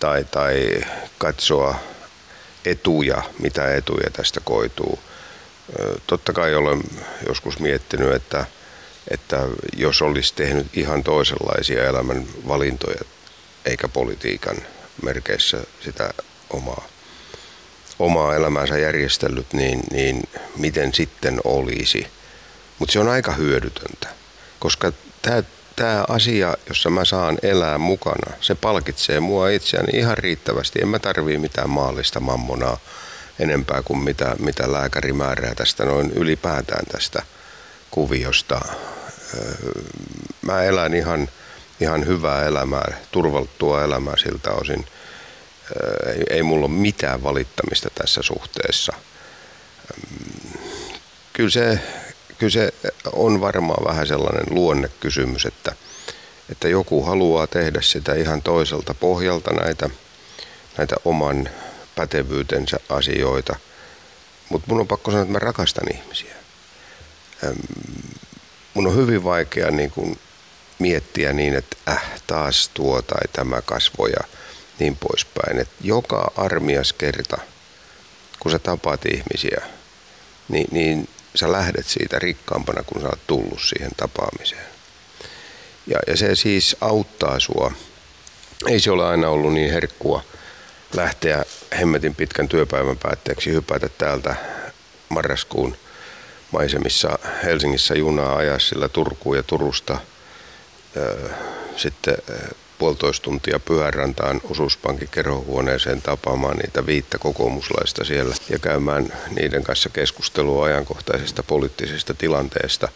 Tai, tai katsoa etuja, mitä etuja tästä koituu. Totta kai olen joskus miettinyt, että, että jos olisi tehnyt ihan toisenlaisia elämän valintoja, eikä politiikan merkeissä sitä omaa, omaa elämäänsä järjestellyt, niin, niin miten sitten olisi. Mutta se on aika hyödytöntä. Koska tämä asia, jossa mä saan elää mukana, se palkitsee mua itseäni ihan riittävästi. En mä tarvii mitään maallista mammonaa enempää kuin mitä, mitä lääkäri määrää tästä, noin ylipäätään tästä kuviosta. Mä elän ihan, ihan hyvää elämää, turvattua elämää siltä osin. Ei, ei mulla ole mitään valittamista tässä suhteessa. Kyllä se... Kyllä se on varmaan vähän sellainen luonnekysymys, että, että joku haluaa tehdä sitä ihan toiselta pohjalta näitä, näitä oman pätevyytensä asioita. Mutta mun on pakko sanoa, että mä rakastan ihmisiä. Mun on hyvin vaikea niin kun miettiä niin, että äh, taas tuo tai tämä kasvo ja niin poispäin. Et joka armias kerta, kun sä tapaat ihmisiä, niin... niin sä lähdet siitä rikkaampana, kun sä oot tullut siihen tapaamiseen. Ja, ja se siis auttaa sua. Ei se ole aina ollut niin herkkua lähteä hemmetin pitkän työpäivän päätteeksi hypätä täältä marraskuun maisemissa Helsingissä junaa, ajaa sillä Turkuun ja Turusta ö, sitten ö, puolitoista tuntia Pyhänrantaan osuuspankin kerhohuoneeseen tapaamaan niitä viittä kokoomuslaista siellä ja käymään niiden kanssa keskustelua ajankohtaisesta poliittisesta tilanteesta.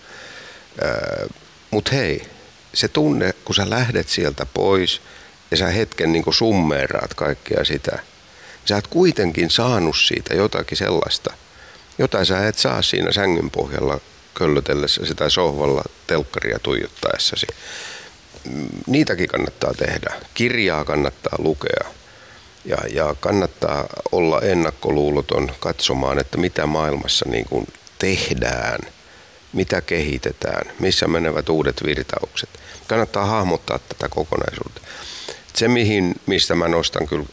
Mutta hei, se tunne, kun sä lähdet sieltä pois ja sä hetken niin kun summeeraat kaikkea sitä, sä oot kuitenkin saanut siitä jotakin sellaista, jota sä et saa siinä sängyn pohjalla köllötellessäsi tai sohvalla telkkaria tuijottaessasi. Niitäkin kannattaa tehdä. Kirjaa kannattaa lukea ja, ja kannattaa olla ennakkoluuloton katsomaan, että mitä maailmassa niin kuin tehdään, mitä kehitetään, missä menevät uudet virtaukset. Kannattaa hahmottaa tätä kokonaisuutta. Se, mihin, mistä mä nostan kyllä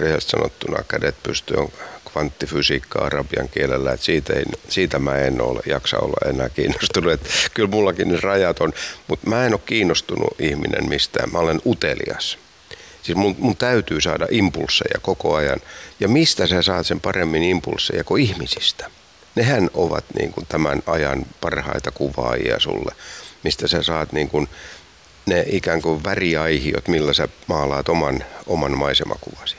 rehellisesti sanottuna kädet pystyyn, on kvanttifysiikka arabian kielellä. Että siitä, ei, siitä mä en ole, jaksa olla enää kiinnostunut. Että kyllä mullakin ne rajat on, mutta mä en ole kiinnostunut ihminen mistään. Mä olen utelias. Siis mun, mun täytyy saada impulseja koko ajan. Ja mistä sä saat sen paremmin impulseja kuin ihmisistä? Nehän ovat niin kuin tämän ajan parhaita kuvaajia sulle, mistä sä saat niin kuin ne ikään kuin väriaihiot, millä sä maalaat oman, oman maisemakuvasi.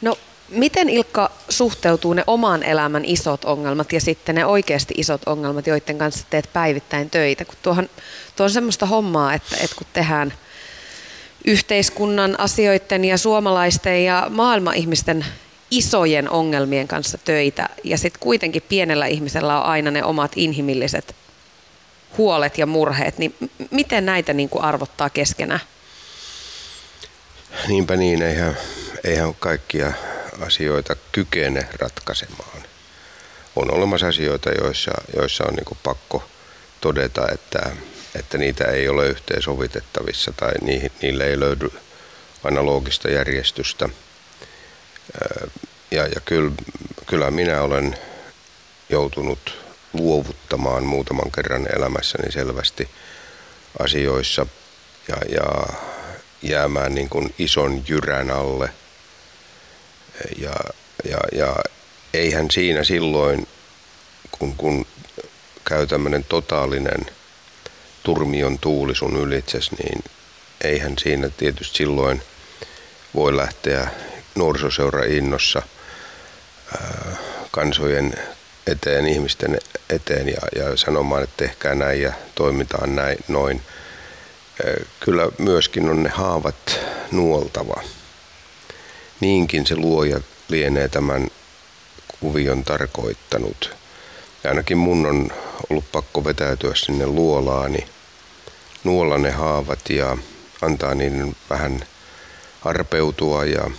No, miten Ilkka suhteutuu ne oman elämän isot ongelmat ja sitten ne oikeasti isot ongelmat, joiden kanssa teet päivittäin töitä? Kun tuohan, tuo on semmoista hommaa, että, että kun tehdään yhteiskunnan asioiden ja suomalaisten ja maailman ihmisten isojen ongelmien kanssa töitä ja sitten kuitenkin pienellä ihmisellä on aina ne omat inhimilliset huolet ja murheet, niin miten näitä niin kuin arvottaa keskenään? Niinpä niin, eihän, eihän kaikkia asioita kykene ratkaisemaan. On olemassa asioita, joissa, joissa on niin kuin pakko todeta, että, että niitä ei ole yhteensovitettavissa tai niille ei löydy analogista järjestystä. Ja, ja kyllä, kyllä minä olen joutunut luovuttamaan muutaman kerran elämässäni selvästi asioissa ja, ja jäämään niin kuin ison jyrän alle. Ja, ja, ja eihän siinä silloin, kun, kun käy tämmöinen totaalinen turmion tuuli sun ylitses, niin eihän siinä tietysti silloin voi lähteä nuorisoseura innossa äh, kansojen eteen, ihmisten eteen ja, ja sanomaan, että tehkää näin ja toimitaan näin, noin. Kyllä myöskin on ne haavat nuoltava. Niinkin se luoja lienee tämän kuvion tarkoittanut. Ja ainakin mun on ollut pakko vetäytyä sinne luolaani, nuolla ne haavat ja antaa niiden vähän arpeutua ja,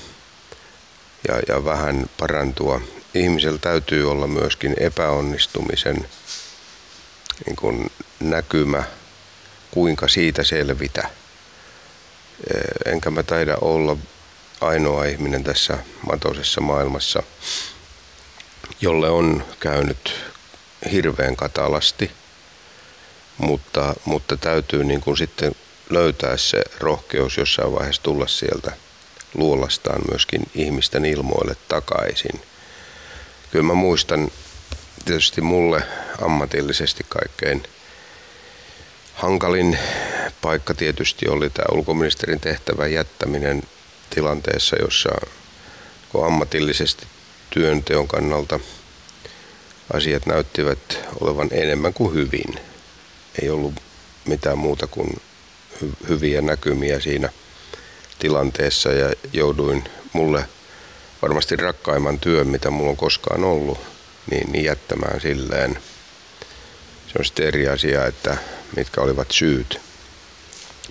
ja, ja vähän parantua. Ihmisellä täytyy olla myöskin epäonnistumisen niin kuin näkymä, kuinka siitä selvitä. Enkä mä taida olla ainoa ihminen tässä matoisessa maailmassa, jolle on käynyt hirveän katalasti, mutta, mutta täytyy niin kuin sitten löytää se rohkeus jossain vaiheessa tulla sieltä luolastaan myöskin ihmisten ilmoille takaisin. Kyllä mä muistan tietysti mulle ammatillisesti kaikkein hankalin paikka tietysti oli tämä ulkoministerin tehtävän jättäminen tilanteessa, jossa ammatillisesti työnteon kannalta asiat näyttivät olevan enemmän kuin hyvin. Ei ollut mitään muuta kuin hy- hyviä näkymiä siinä tilanteessa ja jouduin mulle varmasti rakkaimman työn, mitä mulla on koskaan ollut, niin jättämään silleen. Se on sitten eri asia, että mitkä olivat syyt.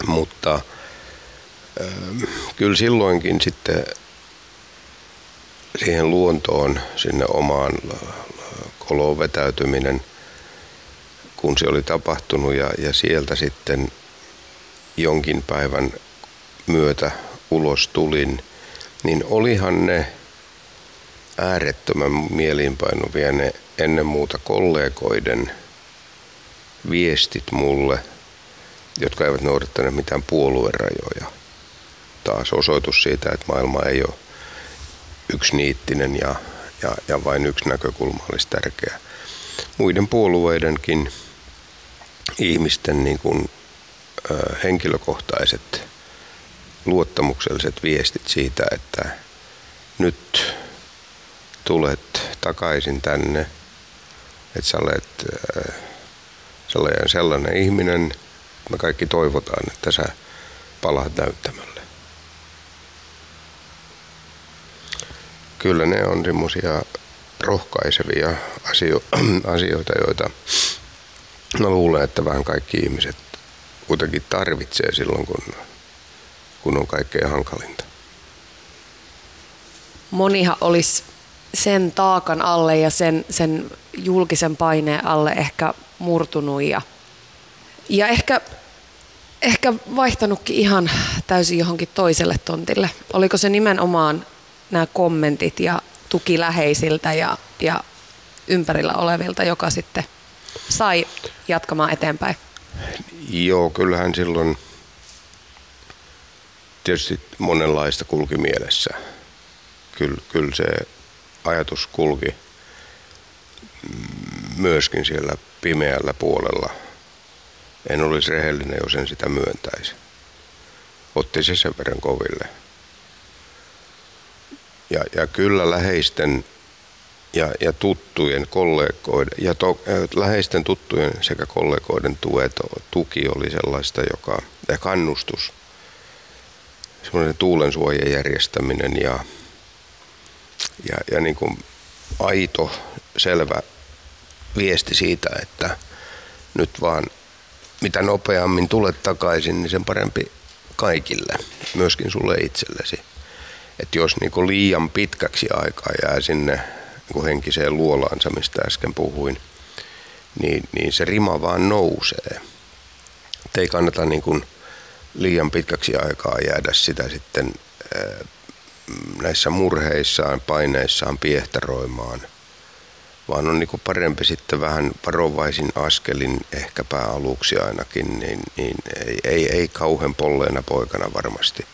Mutta äh, kyllä silloinkin sitten siihen luontoon, sinne omaan koloon vetäytyminen, kun se oli tapahtunut ja, ja sieltä sitten jonkin päivän myötä ulos tulin, niin olihan ne äärettömän mieliinpainuvia ne ennen muuta kollegoiden viestit mulle, jotka eivät noudattaneet mitään puoluerajoja. Taas osoitus siitä, että maailma ei ole yksiniittinen ja, ja, ja vain yksi näkökulma olisi tärkeä. Muiden puolueidenkin ihmisten niin kuin, ö, henkilökohtaiset luottamukselliset viestit siitä, että nyt tulet takaisin tänne, että sä olet sellainen, sellainen ihminen, me kaikki toivotaan, että sä palaat näyttämälle. Kyllä ne on semmoisia rohkaisevia asio- asioita, joita Mä luulen, että vähän kaikki ihmiset kuitenkin tarvitsee silloin, kun, kun on kaikkein hankalinta. Monihan olisi sen taakan alle ja sen, sen julkisen paineen alle ehkä murtunut ja, ja ehkä, ehkä vaihtanutkin ihan täysin johonkin toiselle tontille. Oliko se nimenomaan nämä kommentit ja tuki läheisiltä ja, ja ympärillä olevilta, joka sitten sai jatkamaan eteenpäin? Joo, kyllähän silloin tietysti monenlaista kulki mielessä. Kyllä, kyllä se ajatus kulki myöskin siellä pimeällä puolella. En olisi rehellinen, jos en sitä myöntäisi. Otti se sen verran koville. Ja, ja kyllä läheisten ja, ja tuttujen kollegoiden, ja to, läheisten tuttujen sekä kollegoiden tuet, tuki oli sellaista, joka, ja kannustus, semmoinen tuulensuojan järjestäminen ja Ja, ja niin kuin aito, selvä viesti siitä, että nyt vaan mitä nopeammin tulet takaisin, niin sen parempi kaikille, myöskin sulle itsellesi. Että jos niin kuin liian pitkäksi aikaa jää sinne niin kuin henkiseen luolaansa, mistä äsken puhuin, niin, niin se rima vaan nousee. Et ei kannata niin kuin liian pitkäksi aikaa jäädä sitä sitten näissä murheissaan, paineissaan piehtaroimaan, vaan on niinku parempi sitten vähän varovaisin askelin, ehkäpä aluksi ainakin, niin, niin ei, ei, ei kauhean polleena poikana varmasti,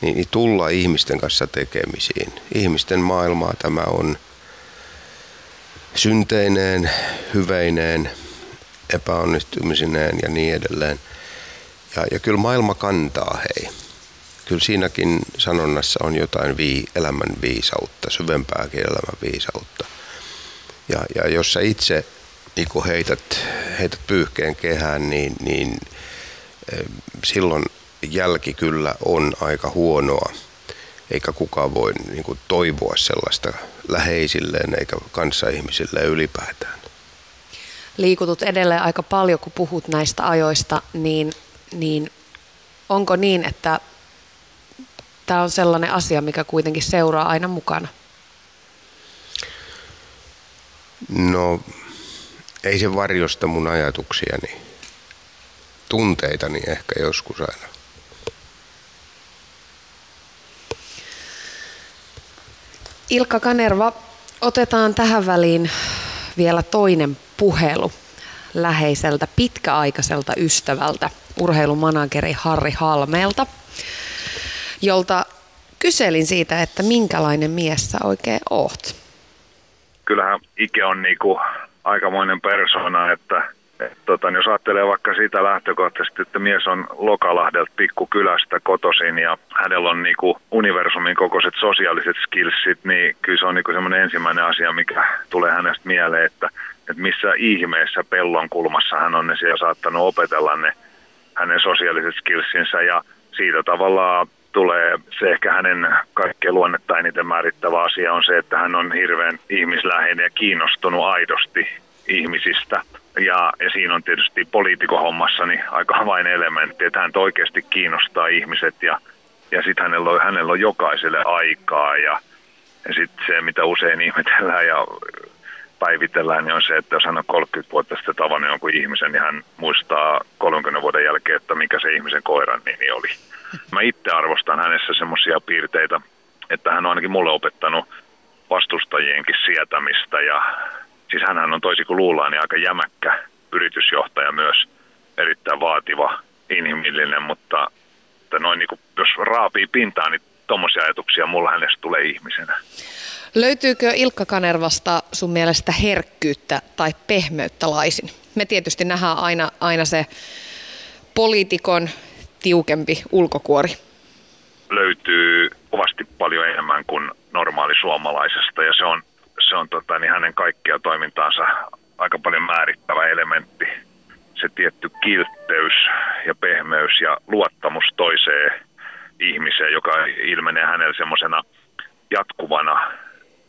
niin, niin tulla ihmisten kanssa tekemisiin. Ihmisten maailmaa tämä on synteineen, hyveineen, epäonnistumisineen ja niin edelleen. Ja, ja kyllä maailma kantaa, hei. Kyllä siinäkin sanonnassa on jotain vii, elämän viisautta, syvempääkin elämän viisautta. Ja, ja jos sä itse niin kun heität, heität pyyhkeen kehään, niin, niin silloin jälki kyllä on aika huonoa. Eikä kukaan voi niin kun toivoa sellaista läheisilleen eikä kanssaihmisilleen ylipäätään. Liikutut edelleen aika paljon, kun puhut näistä ajoista, niin, niin onko niin, että tämä on sellainen asia, mikä kuitenkin seuraa aina mukana? No, ei se varjosta mun ajatuksiani, tunteitani ehkä joskus aina. Ilkka Kanerva, otetaan tähän väliin vielä toinen puhelu läheiseltä, pitkäaikaiselta ystävältä, urheilumanageri Harri Halmeelta, jolta kyselin siitä, että minkälainen mies sä oikein oot. Kyllähän Ike on niinku aikamoinen persona, että et tota, jos ajattelee vaikka sitä lähtökohtaisesti, että mies on Lokalahdelta pikkukylästä kotoisin ja hänellä on niinku universumin kokoiset sosiaaliset skillsit, niin kyllä se on niinku semmoinen ensimmäinen asia, mikä tulee hänestä mieleen, että et missä ihmeessä pellon kulmassa hän on ne siellä saattanut opetella ne hänen sosiaaliset skillsinsä ja siitä tavallaan tulee se ehkä hänen kaikkea luonnetta eniten määrittävä asia on se, että hän on hirveän ihmisläheinen ja kiinnostunut aidosti ihmisistä. Ja, ja siinä on tietysti poliitikohommassa niin aika avainelementti, että hän oikeasti kiinnostaa ihmiset ja, ja sitten hänellä on, hänellä on jokaiselle aikaa. Ja, ja sitten se, mitä usein ihmetellään ja päivitellään, niin on se, että jos hän on kolmekymmentä vuotta sitten tavannut jonkun ihmisen, niin hän muistaa kolmenkymmenen vuoden jälkeen, että mikä se ihmisen koiran nimi oli. Mä itse arvostan hänessä semmoisia piirteitä, että hän on ainakin mulle opettanut vastustajienkin sietämistä. Ja, siis hänhän on toisin kuin luullaan niin aika jämäkkä yritysjohtaja myös, erittäin vaativa, inhimillinen, mutta että noin niin kuin, jos raapii pintaan, niin tommosia ajatuksia mulla hänestä tulee ihmisenä. Löytyykö Ilkka Kanervasta sun mielestä herkkyyttä tai pehmeyttä laisin? Me tietysti nähdään aina, aina se poliitikon tiukempi ulkokuori. Löytyy kovasti paljon enemmän kuin normaali suomalaisesta ja se on, se on tota, niin hänen kaikkia toimintaansa aika paljon määrittävä elementti. Se tietty kiltteys ja pehmeys ja luottamus toiseen ihmiseen, joka ilmenee hänellä semmoisena jatkuvana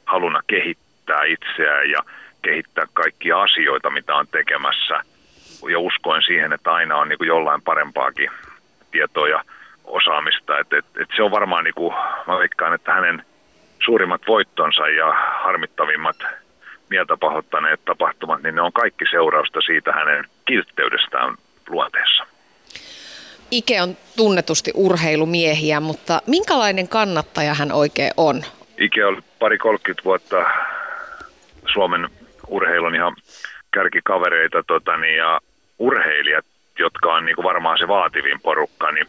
haluna kehittää itseään ja kehittää kaikkia asioita, mitä on tekemässä. ja uskoin siihen, että aina on niin kuin jollain parempaakin tietoa ja osaamista. Et, et, et se on varmaan, niin kuin, mä veikkaan, että hänen suurimmat voittonsa ja harmittavimmat mieltä pahoittaneet tapahtumat, niin ne on kaikki seurausta siitä hänen kiltteydestään luonteessa. Ike on tunnetusti urheilumiehiä, mutta minkälainen kannattaja hän oikein on? Ike oli pari kolmekymmentä vuotta Suomen urheilun ihan kärkikavereita tota, niin, ja urheilijat, jotka on niin kuin varmaan se vaativin porukka, niin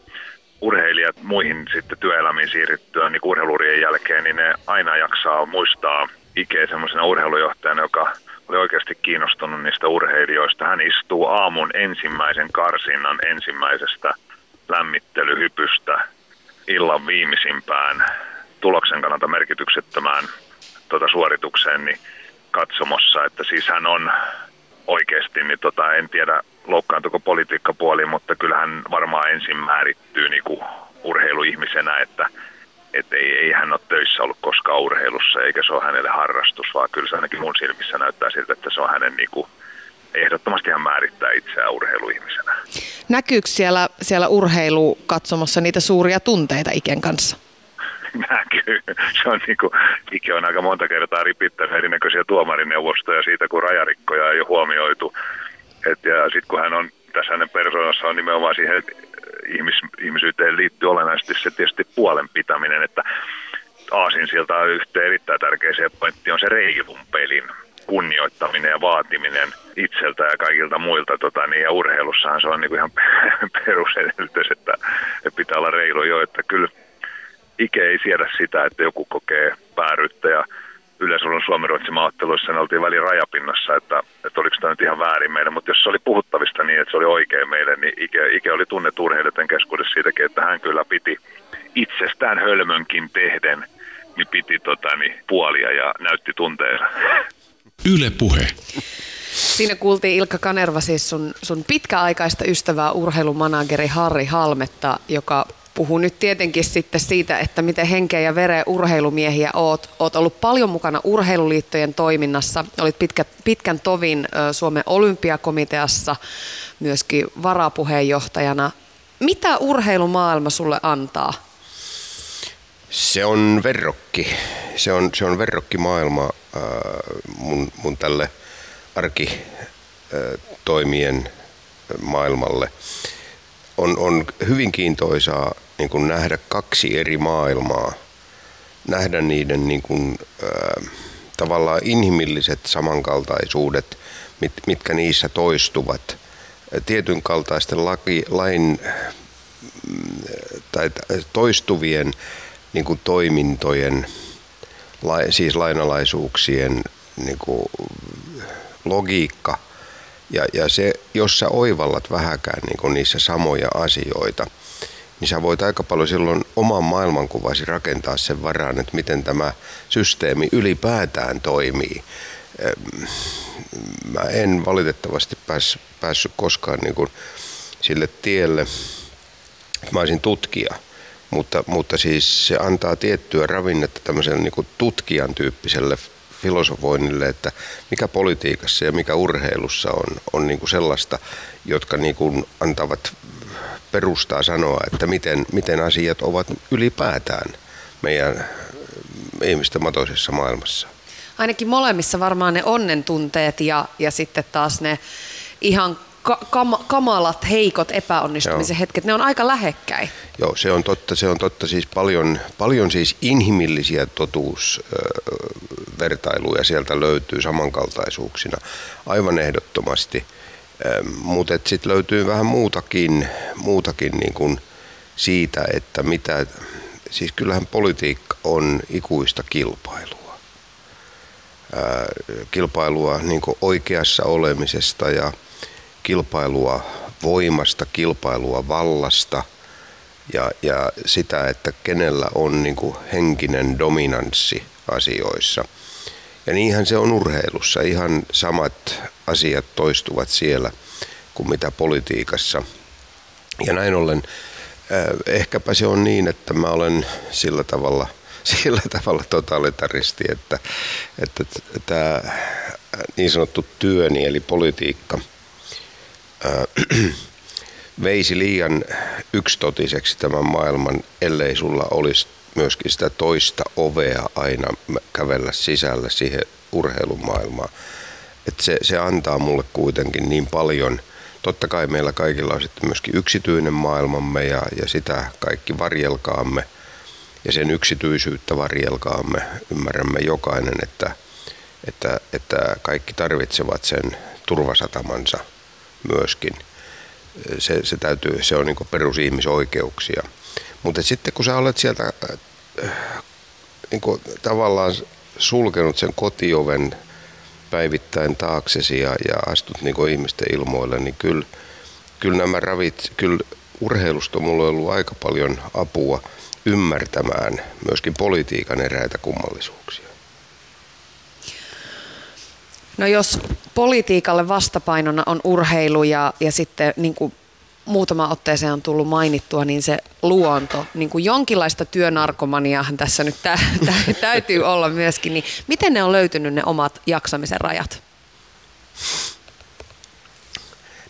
urheilijat muihin sitten työelämiin siirryttyä niin urheiluurien jälkeen, niin ne aina jaksaa muistaa Ikeä semmoisena urheilujohtajana, joka oli oikeasti kiinnostunut niistä urheilijoista. Hän istuu aamun ensimmäisen karsinnan ensimmäisestä lämmittelyhypystä illan viimeisimpään tuloksen kannalta merkityksettömään tuota suoritukseen niin katsomossa, että siis hän on oikeasti, niin tota, en tiedä loukkaantuko politiikkapuoli, mutta kyllähän varmaan ensin määrittyy niin kuin urheiluihmisenä, että et ei, ei hän ole töissä ollut koskaan urheilussa, eikä se ole hänelle harrastus, vaan kyllä se ainakin mun silmissä näyttää siltä, että se on hänen niin kuin, ehdottomasti hän määrittää itseään urheiluihmisenä. Näkyykö siellä, siellä urheilukatsomassa niitä suuria tunteita Iken kanssa? Näkyy. Se on niin kuin, Ike on aika monta kertaa ripittänyt erinäköisiä tuomarineuvostoja siitä, kun rajarikkoja ei ole huomioitu. Et, ja sitten kun hän on, tässä hänen persoonassa on nimenomaan siihen ihmis, ihmisyyteen liittyy olennaisesti se tietysti puolen pitäminen, että aasinsilta yhteen erittäin tärkeä pointti on se reilun pelin kunnioittaminen ja vaatiminen itseltä ja kaikilta muilta. Tota, niin, ja urheilussahan se on niin kuin ihan perusedellytys, että pitää olla reilu jo, että kyllä Ike ei siedä sitä, että joku kokee vääryyttä ja yleensä olin Suomen-Ruotsin maaotteluissa, ne oltiin välillä rajapinnassa, että, että oliko tämä nyt ihan väärin meille, mutta jos se oli puhuttavista niin, että se oli oikein meille, niin Ike, Ike oli tunnettu urheilijoiden keskuudessa siitäkin, että hän kyllä piti itsestään hölmönkin tehden, niin piti tota, niin, puolia ja näytti tunteensa. Yle Puhe. Siinä kuultiin Ilkka Kanerva, siis sun, sun pitkäaikaista ystävää urheilumanageri Harri Halmetta, joka puhun nyt tietenkin sitten siitä, että miten henkeä ja vereä urheilumiehiä oot. Oot ollut paljon mukana urheiluliittojen toiminnassa. Olit pitkä, pitkän tovin Suomen olympiakomiteassa, myöskin varapuheenjohtajana. Mitä urheilumaailma sulle antaa? Se on verrokki. Se on, se on verrokkimaailma äh, mun, mun tälle arkitoimien maailmalle. On, on hyvin kiintoisaa niin kuin nähdä kaksi eri maailmaa, nähdä niiden niin kuin, äh, tavallaan inhimilliset samankaltaisuudet, mit, mitkä niissä toistuvat. Tietyn kaltaisten laki, lain tai toistuvien niin kuin toimintojen, lai, siis lainalaisuuksien niin kuin logiikka. Ja, ja se, jos sä oivallat vähäkään niin niissä samoja asioita, niin sä voit aika paljon silloin oman maailmankuvasi rakentaa sen varaan, että miten tämä systeemi ylipäätään toimii. Mä en valitettavasti pääs, päässyt koskaan niin kuin sille tielle, mä olisin tutkija, mutta, mutta siis se antaa tiettyä ravinnetta tämmöiselle niin kuin tutkijan tyyppiselle filosofoinnille, että mikä politiikassa ja mikä urheilussa on, on niin kuin sellaista, jotka niin kuin antavat perustaa sanoa, että miten, miten asiat ovat ylipäätään meidän ihmisten matoisessa maailmassa. Ainakin molemmissa varmaan ne onnen tunteet ja, ja sitten taas ne ihan Kam- kamalat, heikot, epäonnistumisen Joo. hetket, ne on aika lähekkäin. Joo, se on totta, se on totta siis paljon, paljon siis inhimillisiä totuusvertailuja sieltä löytyy samankaltaisuuksina, aivan ehdottomasti, mutta sitten löytyy vähän muutakin, muutakin niin kuin siitä, että mitä, siis kyllähän politiikka on ikuista kilpailua. Kilpailua niin kuin oikeassa olemisesta ja kilpailua voimasta, kilpailua vallasta ja, ja sitä, että kenellä on niin kuin henkinen dominanssi asioissa. Ja niinhän se on urheilussa. Ihan samat asiat toistuvat siellä kuin mitä politiikassa. Ja näin ollen ehkäpä se on niin, että mä olen sillä tavalla, sillä tavalla totalitaristi, että, että tämä niin sanottu työni eli politiikka äh, veisi liian yksitotiseksi tämän maailman, ellei sulla olisi myöskin sitä toista ovea aina kävellä sisällä siihen urheilumaailmaan. Et se, se antaa mulle kuitenkin niin paljon. Totta kai meillä kaikilla on sitten myöskin yksityinen maailmamme ja, ja sitä kaikki varjelkaamme ja sen yksityisyyttä varjelkaamme. Ymmärrämme jokainen, että, että, että kaikki tarvitsevat sen turvasatamansa myöskin. Se, se, täytyy, se on niin kuin perusihmisoikeuksia. Mutta sitten kun sä olet sieltä niin kuin tavallaan sulkenut sen kotioven päivittäin taaksesi ja, ja astut niin kuin ihmisten ilmoille, niin kyllä, kyllä nämä ravit, kyllä urheilusta mulla on ollut aika paljon apua ymmärtämään myöskin politiikan eräitä kummallisuuksia. No jos politiikalle vastapainona on urheilu ja, ja sitten niin kuin muutama otteeseen on tullut mainittua, niin se luonto, niin kuin jonkinlaista työnarkomaniaahan tässä nyt tä- tä- täytyy olla myöskin, niin miten ne on löytynyt ne omat jaksamisen rajat?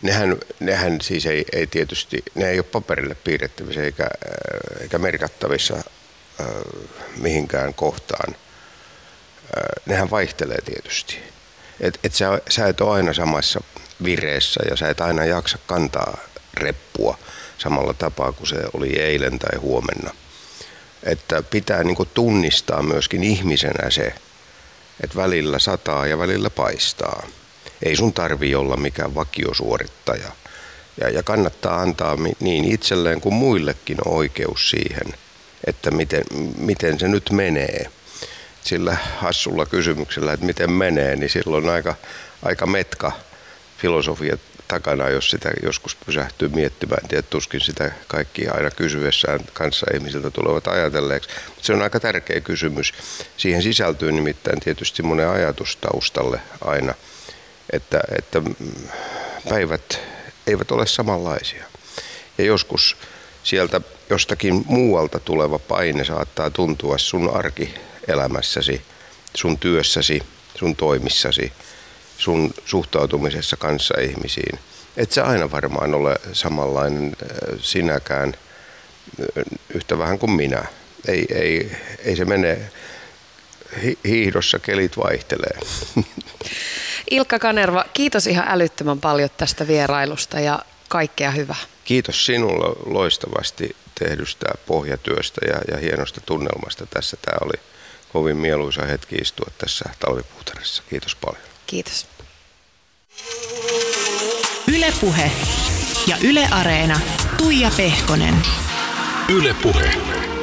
Nehän, nehän siis ei, ei tietysti, ne ei ole paperille piirrettävissä eikä, eikä merkattavissa äh, mihinkään kohtaan. Äh, nehän vaihtelee tietysti. Että et sä, sä et ole aina samassa vireessä ja sä et aina jaksa kantaa reppua samalla tapaa kuin se oli eilen tai huomenna. Että pitää niinku tunnistaa myöskin ihmisenä se, että välillä sataa ja välillä paistaa. Ei sun tarvi olla mikään vakiosuorittaja. Ja, ja kannattaa antaa niin itselleen kuin muillekin oikeus siihen, että miten, miten se nyt menee. Sillä hassulla kysymyksellä, että miten menee, niin silloin aika, aika metkä filosofia takana, jos sitä joskus pysähtyy miettimään. Tiedät, tuskin sitä kaikki aina kysyessään kanssa ihmisiltä tulevat ajatelleeksi. Mutta se on aika tärkeä kysymys. Siihen sisältyy nimittäin tietysti semmoinen ajatus taustalle aina, että, että päivät eivät ole samanlaisia. Ja joskus sieltä jostakin muualta tuleva paine saattaa tuntua sun arki elämässäsi, sun työssäsi, sun toimissasi, sun suhtautumisessa kanssa ihmisiin. Et sä aina varmaan ole samanlainen sinäkään, yhtä vähän kuin minä. Ei, ei, ei se mene hiihdossa, kelit vaihtelee. Ilkka Kanerva, kiitos ihan älyttömän paljon tästä vierailusta ja kaikkea hyvää. Kiitos sinulle loistavasti tehdystä pohjatyöstä ja, ja hienosta tunnelmasta tässä. Tämä oli kovin mieluisa hetki istua tässä talvipuutarissa. Kiitos paljon. Kiitos. Yle Puhe ja Yle Areena. Tuija Pehkonen. Yle Puhe.